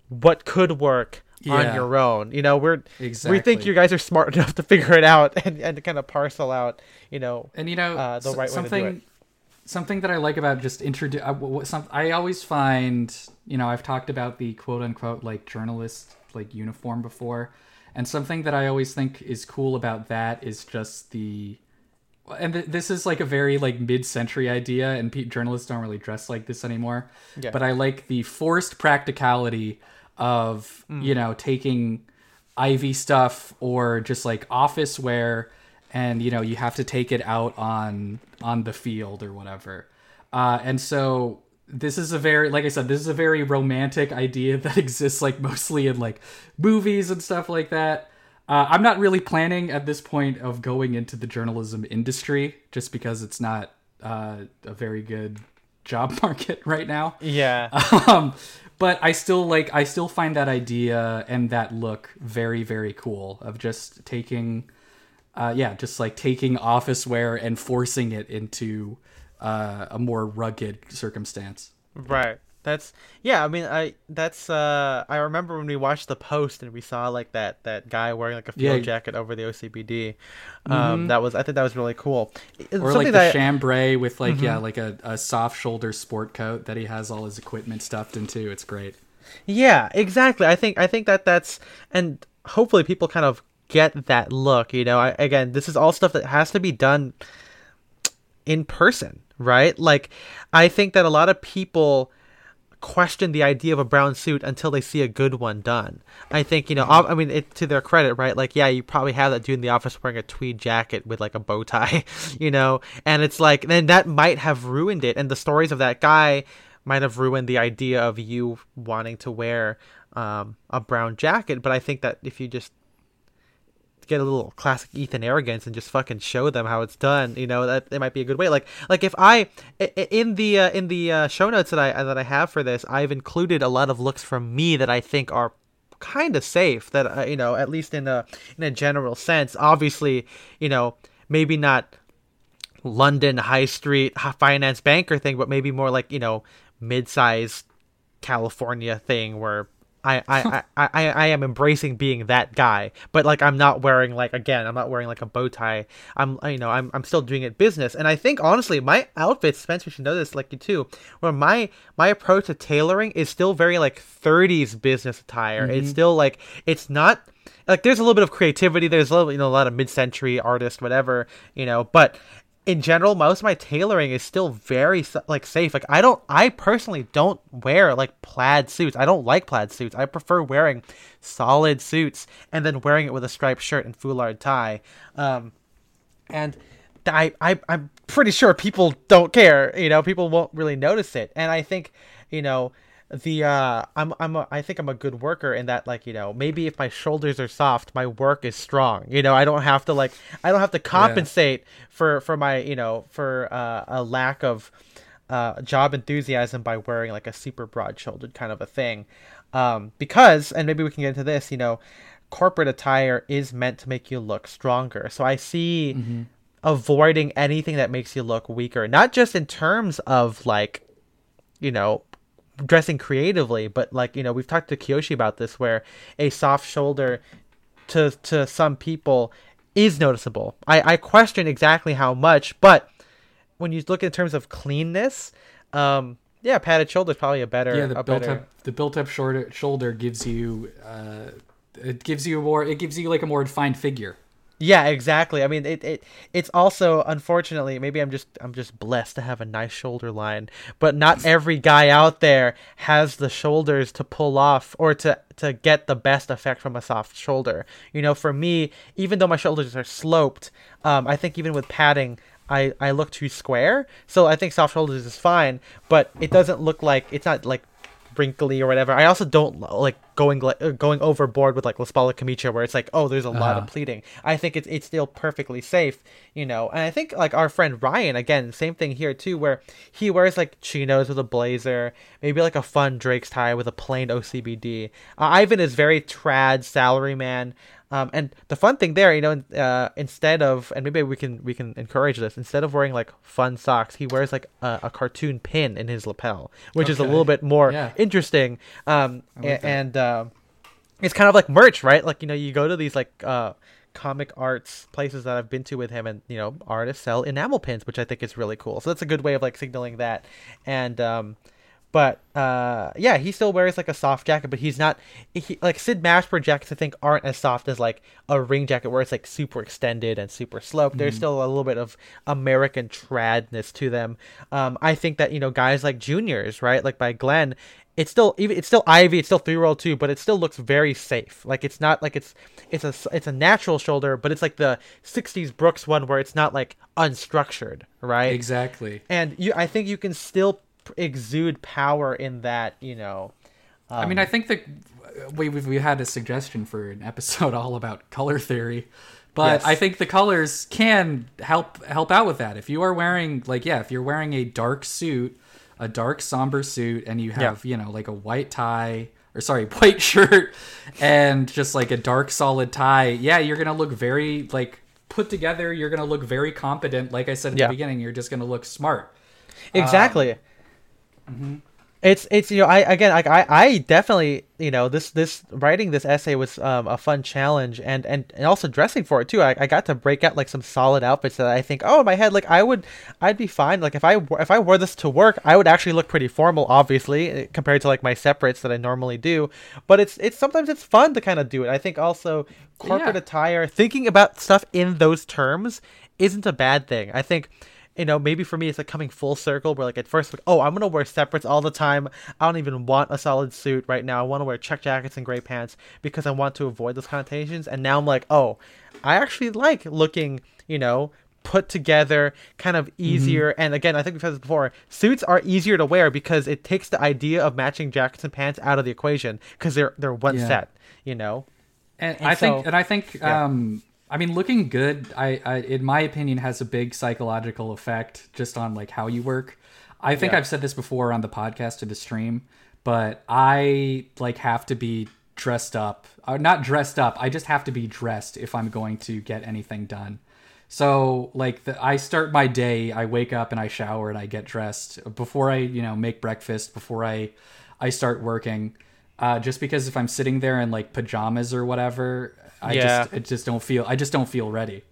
what could work on your own. You know, we think you guys are smart enough to figure it out and to kind of parcel out, you know, and, you know, the right way to do it. Something that I like about just I always find, you know, I've talked about the quote unquote like journalist like uniform before, and something that I always think is cool about that is just this is like a very like mid-century idea, and journalists don't really dress like this anymore. Yeah. But I like the forced practicality of, you know, taking Ivy stuff or just like office wear, and, you know, you have to take it out on the field or whatever. And so this is a very, like I said, this is a very romantic idea that exists like mostly in like movies and stuff like that. I'm not really planning at this point of going into the journalism industry, just because it's not a very good job market right now. Yeah. But I still find that idea and that look very, very cool, of just taking, just like taking office wear and forcing it into a more rugged circumstance. Right. I remember when we watched The Post and we saw like that guy wearing like a field jacket over the OCBD. I think that was really cool. Or like the chambray with like, like a soft shoulder sport coat that he has all his equipment stuffed into. It's great. Yeah, exactly. I think that's, and hopefully people kind of get that look, you know. Again, this is all stuff that has to be done in person, right? Like, I think that a lot of people question the idea of a brown suit until they see a good one done. I think, you know, I mean, it, to their credit, right? Like, yeah, you probably have that dude in the office wearing a tweed jacket with like a bow tie, you know, and it's like, then that might have ruined it. And the stories of that guy might have ruined the idea of you wanting to wear a brown jacket. But I think that if you just get a little classic Ethan arrogance and just fucking show them how it's done, you know, that it might be a good way. Like if I, in the show notes that I have for this, I've included a lot of looks from me that I think are kind of safe, that you know, at least in a general sense. Obviously, you know, maybe not London high street finance banker thing, but maybe more like, you know, mid-sized California thing where I am embracing being that guy, but like, I'm not wearing like a bow tie. I'm still doing it business. And I think honestly, my outfits, Spencer should know this, like you too, where my approach to tailoring is still very like 30s business attire. Mm-hmm. It's still like, it's not like, there's a little bit of creativity. There's a little, you know, a lot of mid-century artists, whatever, you know, but in general, most of my tailoring is still very like safe. Like I personally don't wear like plaid suits. I don't like plaid suits. I prefer wearing solid suits and then wearing it with a striped shirt and foulard tie. And I'm pretty sure people don't care, you know, people won't really notice it. And I think, you know, I think I'm a good worker in that, like, you know, maybe if my shoulders are soft, my work is strong, you know. I don't have to compensate for my, you know, for a lack of job enthusiasm by wearing like a super broad shouldered kind of a thing, because, and maybe we can get into this, you know, corporate attire is meant to make you look stronger. So I see avoiding anything that makes you look weaker, not just in terms of like, you know, dressing creatively, but like, you know, we've talked to Kiyoshi about this, where a soft shoulder to some people is noticeable. I question exactly how much, but when you look in terms of cleanness, padded shoulder is probably a better. Yeah, the built up shoulder gives you like a more defined figure. Yeah, exactly. I mean, it's also, unfortunately, maybe I'm just blessed to have a nice shoulder line, but not every guy out there has the shoulders to pull off or to get the best effect from a soft shoulder. You know, for me, even though my shoulders are sloped, I think even with padding, I look too square. So I think soft shoulders is fine, but it doesn't look like, it's not like wrinkly or whatever. I also don't like going overboard with like La Spalla Camicia, where it's like, oh, there's a lot of pleating. I think it's still perfectly safe, you know. And I think like our friend Ryan, again, same thing here too, where he wears like chinos with a blazer, maybe like a fun Drake's tie with a plain OCBD. Ivan is very trad salary man. And the fun thing there, you know, instead of, and maybe we can encourage this, instead of wearing like fun socks, he wears like a cartoon pin in his lapel, which is a little bit more interesting. It's kind of like merch, right? Like, you know, you go to these like comic arts places that I've been to with him, and, you know, artists sell enamel pins, which I think is really cool. So that's a good way of like signaling that. And, But he still wears like a soft jacket, but he's not like Sid Mashburn jackets, I think, aren't as soft as like a Ring Jacket where it's like super extended and super sloped. There's still a little bit of American tradness to them. I think that, you know, guys like Juniors, right? Like by Glenn, it's still Ivy, it's still 3-year-old too, but it still looks very safe. Like it's not like it's a natural shoulder, but it's like the 60s Brooks one where it's not like unstructured, right? Exactly. And I think you can still exude power in that, you know. I mean, I think that we had a suggestion for an episode all about color theory, but yes. I think the colors can help out with that. If you are wearing if you're wearing a dark somber suit and you have you know, like a white shirt and just like a dark solid tie, you're gonna look very like put together, you're gonna look very competent. Like I said at the beginning, you're just gonna look smart. Exactly. It's you know, I definitely, you know, this writing this essay was a fun challenge, and also dressing for it too. I got to break out like some solid outfits that I think, oh, in my head, like I'd be fine. Like if I wore this to work, I would actually look pretty formal, obviously, compared to like my separates that I normally do. But it's sometimes it's fun to kind of do it. I think also corporate attire, thinking about stuff in those terms isn't a bad thing. I think, you know, maybe for me, it's like coming full circle where like at first, like, oh, I'm going to wear separates all the time. I don't even want a solid suit right now. I want to wear check jackets and gray pants because I want to avoid those connotations. And now I'm like, oh, I actually like looking, you know, put together, kind of easier. Mm-hmm. And again, I think we've said this before, suits are easier to wear because it takes the idea of matching jackets and pants out of the equation because they're one set, you know? And I think I mean, looking good, I in my opinion, has a big psychological effect just on like how you work. I think I've said this before on the podcast or the stream, but I like have to be dressed up. Not dressed up. I just have to be dressed if I'm going to get anything done. So like I start my day, I wake up and I shower and I get dressed before I, you know, make breakfast, before I start working. Just because if I'm sitting there in like pajamas or whatever, I just don't feel ready.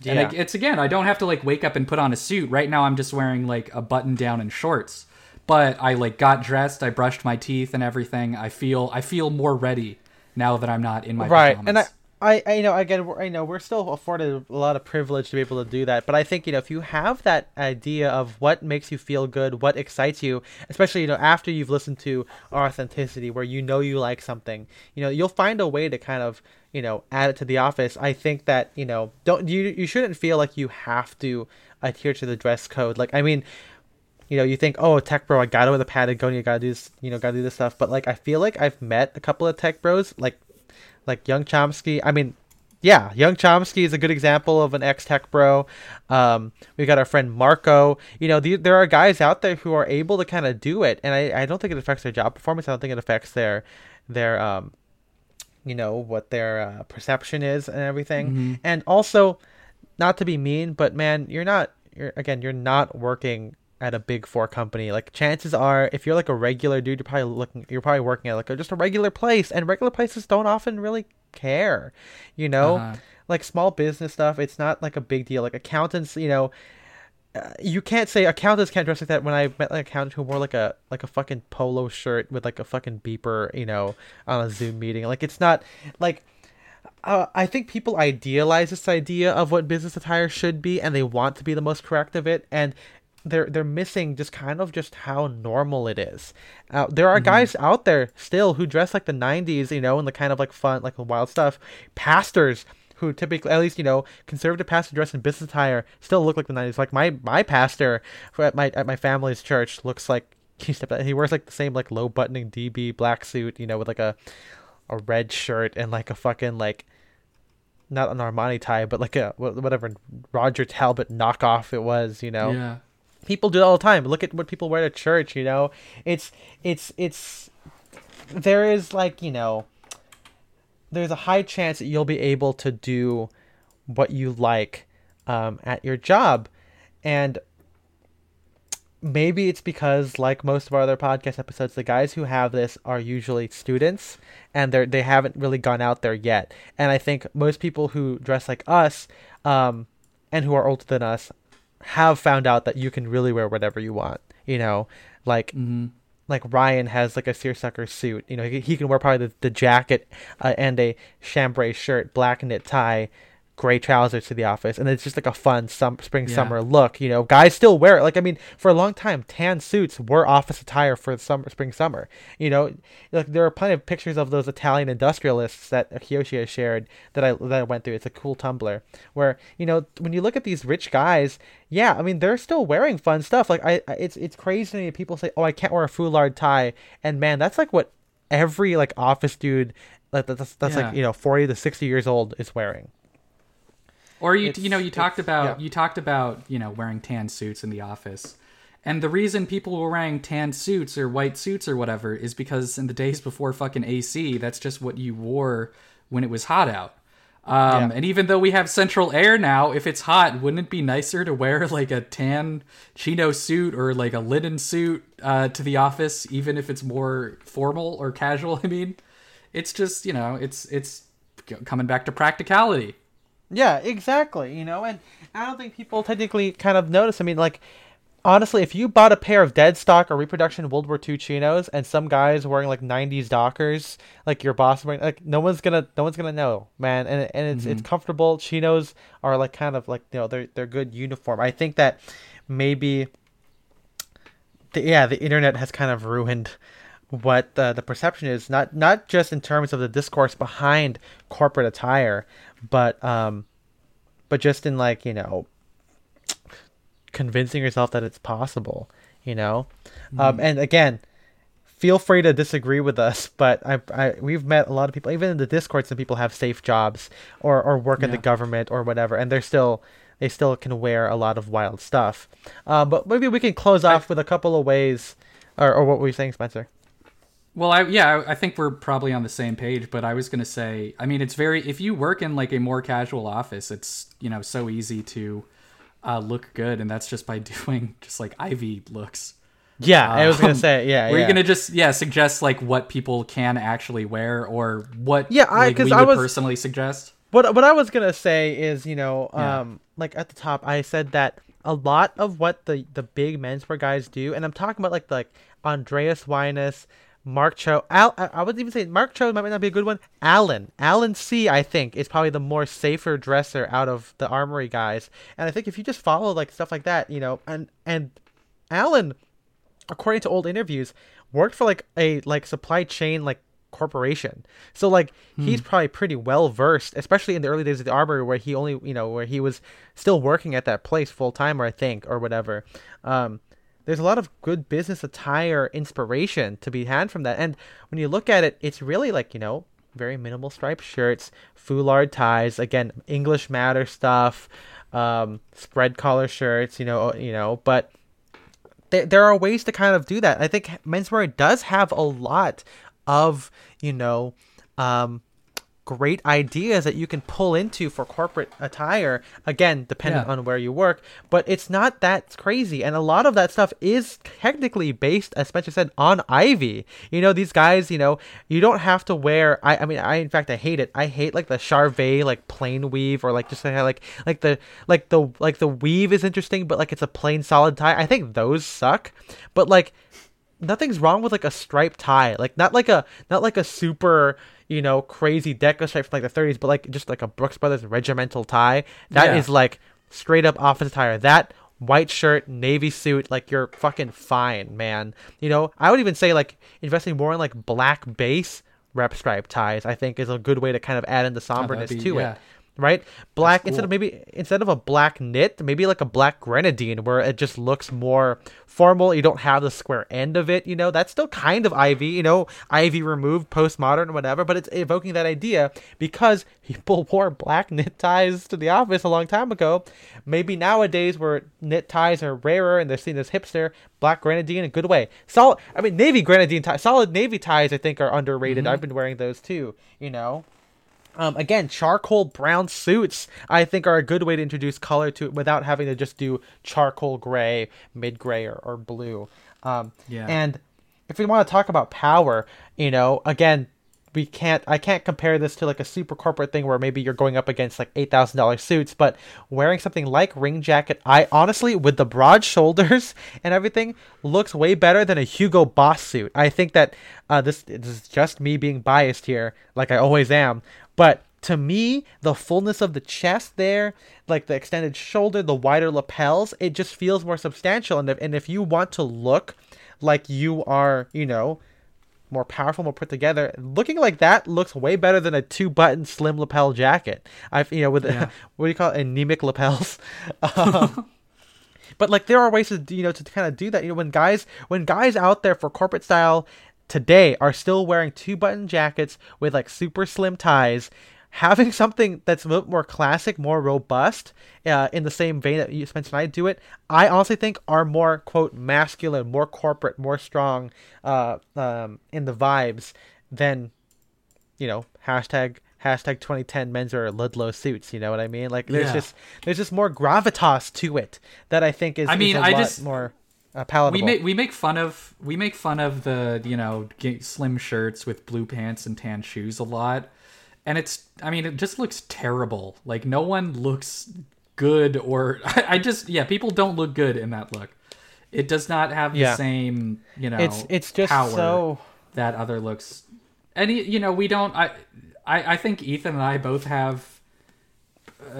Yeah. And it's again, I don't have to like wake up and put on a suit. Right now I'm just wearing like a button down and shorts, but I like got dressed, I brushed my teeth and everything. I feel more ready now that I'm not in my pajamas. And I you know, again, I know we're still afforded a lot of privilege to be able to do that, but I think, you know, if you have that idea of what makes you feel good, what excites you, especially, you know, after you've listened to Our Authenticity, where you know you like something, you know, you'll find a way to kind of, you know, add it to the office. I think that, you know, you shouldn't feel like you have to adhere to the dress code. Like, I mean, you know, you think, oh, tech bro, I gotta wear the Patagonia, gotta do this, you know, gotta do this stuff. But like, I feel like I've met a couple of tech bros, like Young Chomsky. I mean, yeah, Young Chomsky is a good example of an ex-tech bro. We got our friend Marco. You know, there are guys out there who are able to kind of do it, and I don't think it affects their job performance. I don't think it affects their you know, what their perception is and everything. Mm-hmm. And also, not to be mean, but man, you're not working at a big four company. Like, chances are, if you're like a regular dude, you're probably working at like just a regular place, and regular places don't often really care, you know. Uh-huh. Like small business stuff, it's not like a big deal. Like accountants, you know, you can't say accountants can't dress like that. When I met an accountant who wore like a fucking polo shirt with like a fucking beeper, you know, on a Zoom meeting, like it's not like. I think people idealize this idea of what business attire should be, and they want to be the most correct of it, and they're missing just kind of just how normal it is. There are guys out there still who dress like the 90s, you know, and the kind of like fun, like wild stuff. Pastors who typically, at least, you know, conservative pastors dressed in business attire still look like the 90s. Like my pastor at my family's church looks like he wears like the same like low buttoning DB black suit, you know, with like a red shirt and like a fucking like, not an Armani tie, but like a whatever Roger Talbot knockoff it was, you know. Yeah. People do it all the time. Look at what people wear to church, you know. It's there is like, you know, there's a high chance that you'll be able to do what you like at your job. And maybe it's because, like most of our other podcast episodes, the guys who have this are usually students, and they haven't really gone out there yet. And I think most people who dress like us and who are older than us have found out that you can really wear whatever you want, you know, like like Ryan has like a seersucker suit, you know, he can wear probably the jacket and a chambray shirt, black knit tie, gray trousers to the office, and it's just like a fun spring summer look, you know. Guys still wear it. Like, I mean, for a long time, tan suits were office attire for spring summer, you know. Like, there are plenty of pictures of those Italian industrialists that Kiyoshi has shared that I went through. It's a cool Tumblr where, you know, when you look at these rich guys, yeah, I mean, they're still wearing fun stuff. Like, it's crazy to me that people say, oh, I can't wear a foulard tie, and man, that's like what every like office dude that's like, you know, 40 to 60 years old is wearing. Or you talked about, you know, wearing tan suits in the office. And the reason people were wearing tan suits or white suits or whatever is because in the days before fucking AC, that's just what you wore when it was hot out. And even though we have central air now, if it's hot, wouldn't it be nicer to wear like a tan chino suit or like a linen suit to the office, even if it's more formal or casual? I mean, it's just, you know, it's coming back to practicality. Yeah, exactly. You know, and I don't think people technically kind of notice. I mean, like, honestly, if you bought a pair of dead stock or reproduction World War II chinos and some guy's wearing like 90s Dockers, like your boss, like no one's gonna know, man. And it's comfortable. Chinos are like kind of like, you know, they're good uniform. I think that maybe the internet has kind of ruined what the perception is, not just in terms of the discourse behind corporate attire, but just in, like, you know, convincing yourself that it's possible, you know. And again, feel free to disagree with us, but we've met a lot of people, even in the Discord. Some people have safe jobs or work at the government or whatever, and they still can wear a lot of wild stuff. But maybe we can close off with a couple of ways, or what were you saying, Spencer? Well, I think we're probably on the same page, but I was going to say, I mean, it's very, if you work in like a more casual office, it's, you know, so easy to look good, and that's just by doing just like Ivy looks. I was gonna say, you're gonna just suggest like what people can actually wear, or what personally suggest. What I was gonna say is, you know, like at the top I said that a lot of what the big menswear guys do, and I'm talking about like Andreas Wynas, Mark Cho. I would even say Mark Cho might not be a good one. Alan C, I think, is probably the more safer dresser out of the Armory guys. And I think if you just follow like stuff like that, you know, and Alan, according to old interviews, worked for like a supply chain corporation. So he's probably pretty well versed, especially in the early days of the Armory, where he only, you know, where he was still working at that place full time, or I think, or whatever. There's a lot of good business attire inspiration to be had from that. And when you look at it, it's really like, you know, very minimal striped shirts, foulard ties, again, English Matter stuff, spread collar shirts, you know, but there are ways to kind of do that. I think menswear does have a lot of, you know, great ideas that you can pull into for corporate attire, again, depending on where you work, but it's not that crazy. And a lot of that stuff is technically based, as Spencer said, on Ivy. You know, these guys, you know, you don't have to wear, I hate it. I hate like the Charvet, like plain weave, or like just like the weave is interesting, but like it's a plain solid tie. I think those suck, but like nothing's wrong with like a striped tie, like not like a super, you know, crazy deco stripe from like the 30s, but like just like a Brooks Brothers regimental tie. That is like straight up office attire. That white shirt, navy suit, like you're fucking fine, man. You know, I would even say like investing more in like black base rep stripe ties, I think, is a good way to kind of add in the somberness it. Right? Black, cool. instead of a black knit, maybe like a black grenadine, where it just looks more formal. You don't have the square end of it, you know. That's still kind of Ivy, you know, Ivy removed, postmodern, whatever, but it's evoking that idea because people wore black knit ties to the office a long time ago. Maybe nowadays, where knit ties are rarer and they're seen as hipster, black grenadine, a good way. Solid, I mean, navy grenadine ties, solid navy ties, I think, are underrated. I've been wearing those too, you know. Again, charcoal brown suits, I think, are a good way to introduce color to it without having to just do charcoal gray, mid gray, or blue. And if we want to talk about power, you know, again, I can't compare this to like a super corporate thing where maybe you're going up against like $8,000 suits, but wearing something like Ring Jacket, I honestly, with the broad shoulders and everything, looks way better than a Hugo Boss suit. I think that this is just me being biased here, like I always am, but to me, the fullness of the chest there, like the extended shoulder, the wider lapels, it just feels more substantial. And if you want to look like you are, you know, more powerful, more put together, looking like that looks way better than a 2-button slim lapel jacket. What do you call it? Anemic lapels. But like there are ways to, you know, to kind of do that. You know, when guys out there for corporate style today are still wearing 2-button jackets with like super slim ties, having something that's a little more classic, more robust, in the same vein that you, Spencer, and I do it, I honestly think are more, quote, masculine, more corporate, more strong in the vibes than, you know, hashtag hashtag 2010 menswear Ludlow suits. You know what I mean? Like there's just more gravitas to it that I think is. I mean, more palatable. We make fun of the, you know, slim shirts with blue pants and tan shoes a lot, and it's, I mean, it just looks terrible. Like no one looks good, or people don't look good in that look. It does not have the same, you know, it's just power so... that other looks. And, you know, we don't, I think Ethan and I both have,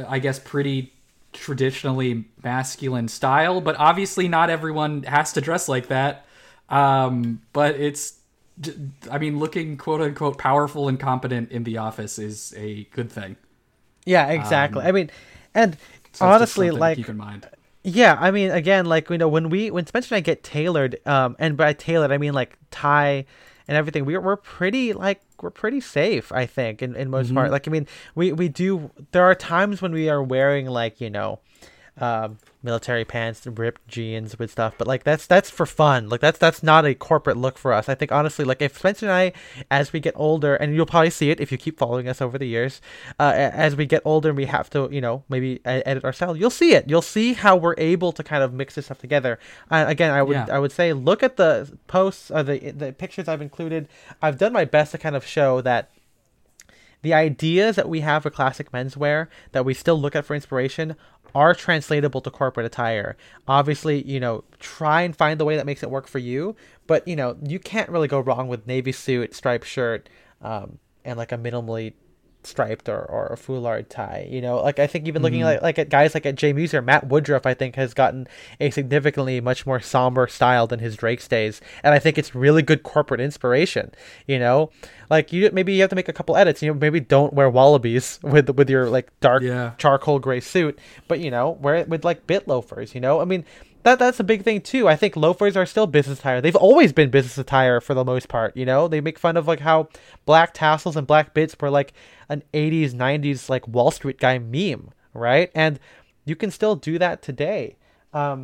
I guess, pretty traditionally masculine style, but obviously not everyone has to dress like that. But it's, I mean, looking quote unquote powerful and competent in the office is a good thing. Yeah, exactly. I mean, and so honestly, like, keep in mind. Yeah, I mean, again, like, you know, when Spencer and I get tailored, and by tailored I mean like tie and everything, we're pretty safe, I think, in most part. Like, I mean, we do. There are times when we are wearing, like, you know, military pants, ripped jeans with stuff, but like that's for fun. Like that's not a corporate look for us. I think honestly, like, if Spencer and I, as we get older, and you'll probably see it if you keep following us over the years, as we get older and we have to, you know, maybe edit ourselves, you'll see it. You'll see how we're able to kind of mix this stuff together. Again, I would say look at the posts or the pictures I've included. I've done my best to kind of show that the ideas that we have for classic menswear that we still look at for inspiration are translatable to corporate attire. Obviously, you know, try and find the way that makes it work for you, but, you know, you can't really go wrong with navy suit, striped shirt, and like a minimally striped or a foulard tie. You know, like, I think even looking like at guys like at Jay Muser, Matt Woodruff, I think, has gotten a significantly much more somber style than his Drake's days, and I think it's really good corporate inspiration. You know, like, you maybe you have to make a couple edits. You know, maybe don't wear wallabies with your like dark charcoal gray suit, but, you know, wear it with like bit loafers. You know, I mean, that's a big thing too. I think loafers are still business attire. They've always been business attire for the most part. You know, they make fun of like how black tassels and black bits were like an 80s, 90s like Wall Street guy meme, right? And you can still do that today. And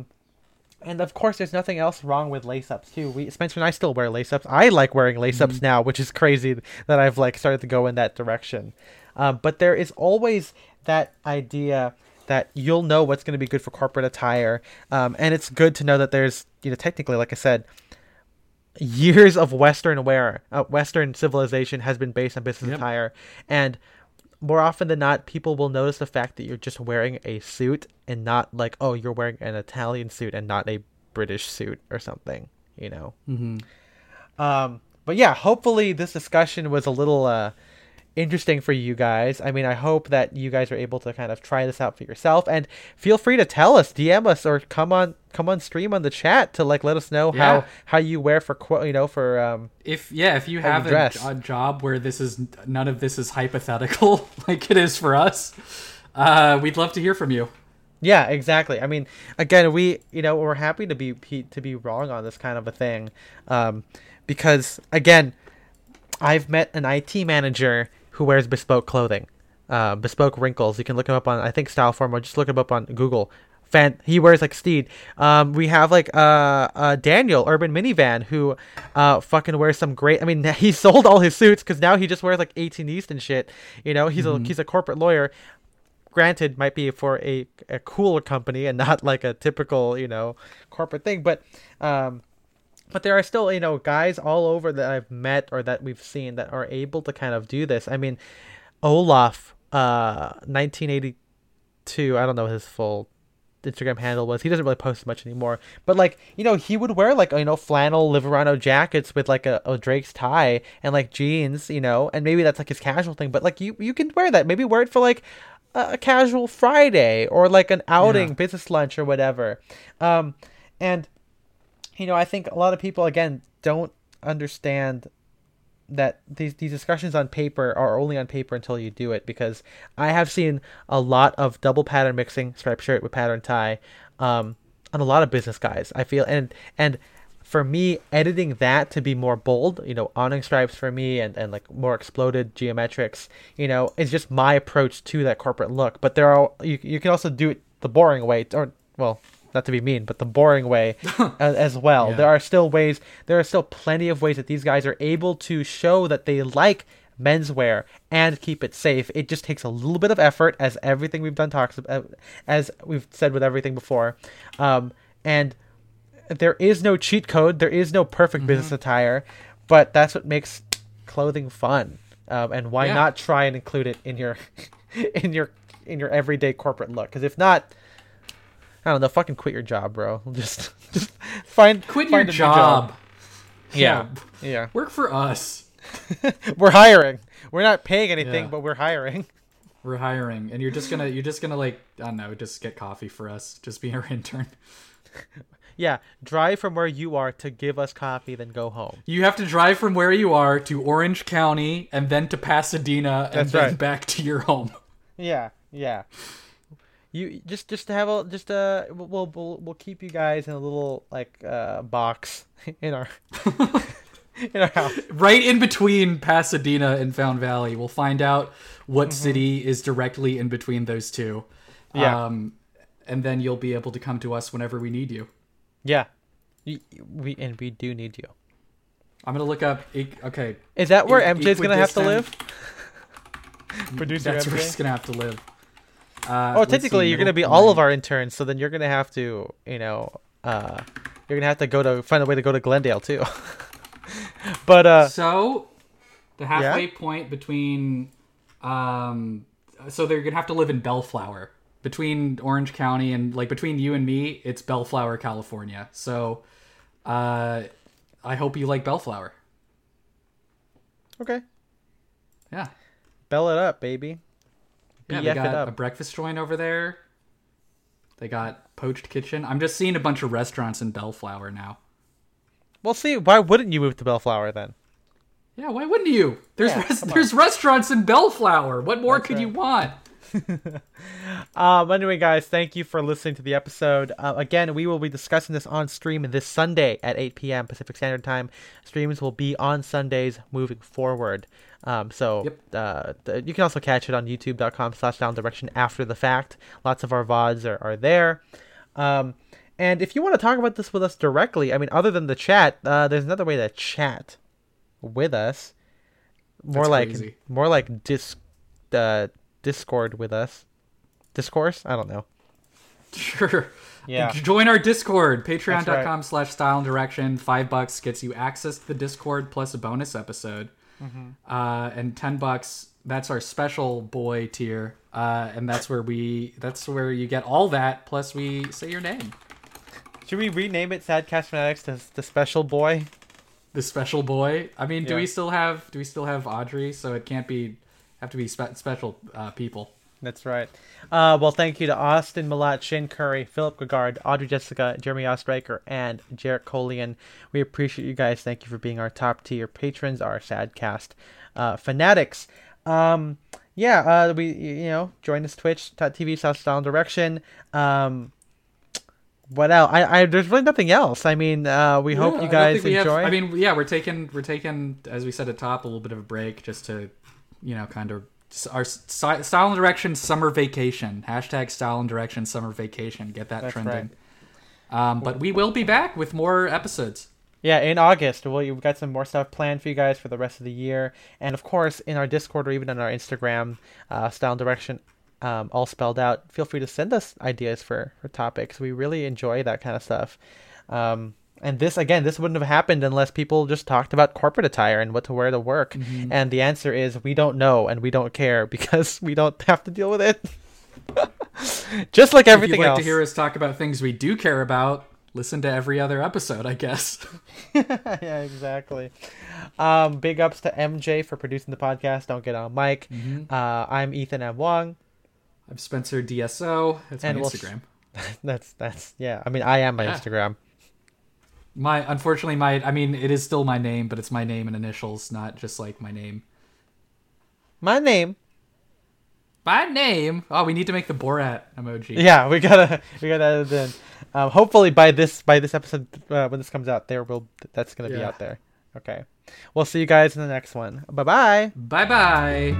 of course, there's nothing else wrong with lace-ups too. Spencer and I still wear lace-ups. I like wearing lace-ups now, which is crazy that I've like started to go in that direction. But there is always that idea that you'll know what's going to be good for corporate attire. And it's good to know that there's, you know, technically, like I said, years of Western wear, Western civilization has been based on business attire. And more often than not, people will notice the fact that you're just wearing a suit and not like, oh, you're wearing an Italian suit and not a British suit or something, you know? But yeah, hopefully this discussion was a little, interesting for you guys. I mean, I hope that you guys are able to kind of try this out for yourself, and feel free to tell us, DM us, or come on stream on the chat to like let us know how you wear for, you know, for if you have a job where this is none of this is hypothetical like it is for us, we'd love to hear from you. Yeah, exactly. I mean, again, we, you know, we're happy to be wrong on this kind of a thing, because again, I've met an IT manager who wears bespoke clothing, bespoke wrinkles. You can look him up on, I think, Styleform, or just look him up on Google. He wears like Steed. We have like Daniel Urban Minivan who fucking wears some great. I mean, he sold all his suits because now he just wears like 18 East and shit. You know, he's a corporate lawyer. Granted, might be for a cooler company and not like a typical, you know, corporate thing, but there are still, you know, guys all over that I've met or that we've seen that are able to kind of do this. I mean, Olaf, 1982, I don't know what his full Instagram handle was. He doesn't really post much anymore. But, like, you know, he would wear, like, you know, flannel Liverano jackets with, like, a Drake's tie and, like, jeans, you know. And maybe that's, like, his casual thing. But, like, you can wear that. Maybe wear it for, like, a casual Friday or, like, an outing, business lunch or whatever. And... you know, I think a lot of people, again, don't understand that these discussions on paper are only on paper until you do it, because I have seen a lot of double pattern mixing, striped shirt with pattern tie, on a lot of business guys, I feel. And for me, editing that to be more bold, you know, awning stripes for me and like more exploded geometrics, you know, is just my approach to that corporate look. But there are, you can also do it the boring way, or, well... not to be mean, but the boring way as well. Yeah. There are still plenty of ways that these guys are able to show that they like menswear, and keep it safe. It just takes a little bit of effort, as everything we've done talks about, as we've said with everything before. And there is no cheat code. There is no perfect business attire, but that's what makes clothing fun. And why not try and include it in your in your everyday corporate look? Because if not, I don't know. Fucking quit your job, bro. Just find your job. Yeah. Work for us. We're hiring. We're not paying anything, but we're hiring. We're hiring, and you're just gonna like, I don't know, just get coffee for us. Just be our intern. Yeah, drive from where you are to give us coffee, then go home. You have to drive from where you are to Orange County, and then to Pasadena, and then back to your home. Yeah. You just to have a just we'll keep you guys in a little like box in our in our house, right in between Pasadena and Found Valley. We'll find out what city is directly in between those two. Yeah, and then you'll be able to come to us whenever we need you. Yeah, we do need you. I'm gonna look up. Okay, is that where MJ's gonna have to live? Producer, that's MJ? Where she's gonna have to live. Technically, you're going to be all of our interns, so then you're going to have to, you're going to have to find a way to go to Glendale, too. But, so, the halfway point between, so they're going to have to live in Bellflower. Between Orange County and, like, between you and me, it's Bellflower, California. So, I hope you like Bellflower. Okay. Yeah. Bell it up, baby. Yeah, they got a breakfast joint over there. They got Poached Kitchen. I'm just seeing a bunch of restaurants in Bellflower now. Well, see, why wouldn't you move to Bellflower then? Yeah, why wouldn't you? There's restaurants in Bellflower. What more could you want? Anyway, guys, thank you for listening to the episode. Again, we will be discussing this on stream this Sunday at 8 p.m. Pacific Standard Time. Streams will be on Sundays moving forward. You can also catch it on youtube.com/StyleandDirection after the fact. Lots of our VODs are there. And if you want to talk about this with us directly, I mean, other than the chat, there's another way to chat with us. More like Discord with us. Discourse? I don't know. Sure. Yeah. Join our Discord. Patreon.com/StyleandDirection. $5 gets you access to the Discord plus a bonus episode. And $10, that's our special boy tier, and that's where you get all that, plus we say your name. Should we rename it Sadcast Fanatics to the Special Boy? The Special Boy. I mean, do we still have Audrey? So it can't be special people. That's right. Well, thank you to Austin Malat, Shin Curry, Philip Gagard, Audrey Jessica, Jeremy Ostreicher, and Jarek Kolian. We appreciate you guys. Thank you for being our top tier patrons, our Sadcast fanatics. Join us twitch.tv/StyleandDirection. What else? I there's really nothing else. I mean, we hope you guys enjoy. We're taking, as we said at top, a little bit of a break just to, kind of. Our Style and Direction summer vacation. # Style and Direction summer vacation. Get that trending. Right. But we will be back with more episodes. Yeah, in August. We've got some more stuff planned for you guys for the rest of the year. And, of course, in our Discord or even on our Instagram, Style and Direction, all spelled out, feel free to send us ideas for topics. We really enjoy that kind of stuff. And this wouldn't have happened unless people just talked about corporate attire and what to wear to work. And the answer is we don't know and we don't care because we don't have to deal with it. Just like everything else. If you'd like to hear us talk about things we do care about, listen to every other episode, I guess. Yeah, exactly. Big ups to MJ for producing the podcast. Don't get on mic. I'm Ethan M. Wong. I'm Spencer DSO. That's my Instagram. I am my Instagram. It is still my name, but it's my name and initials, not just like my name. My name. Oh, we need to make the Borat emoji. Yeah, we gotta add it in. Hopefully by this episode, when this comes out, that's gonna be out there. Okay, we'll see you guys in the next one. Bye bye.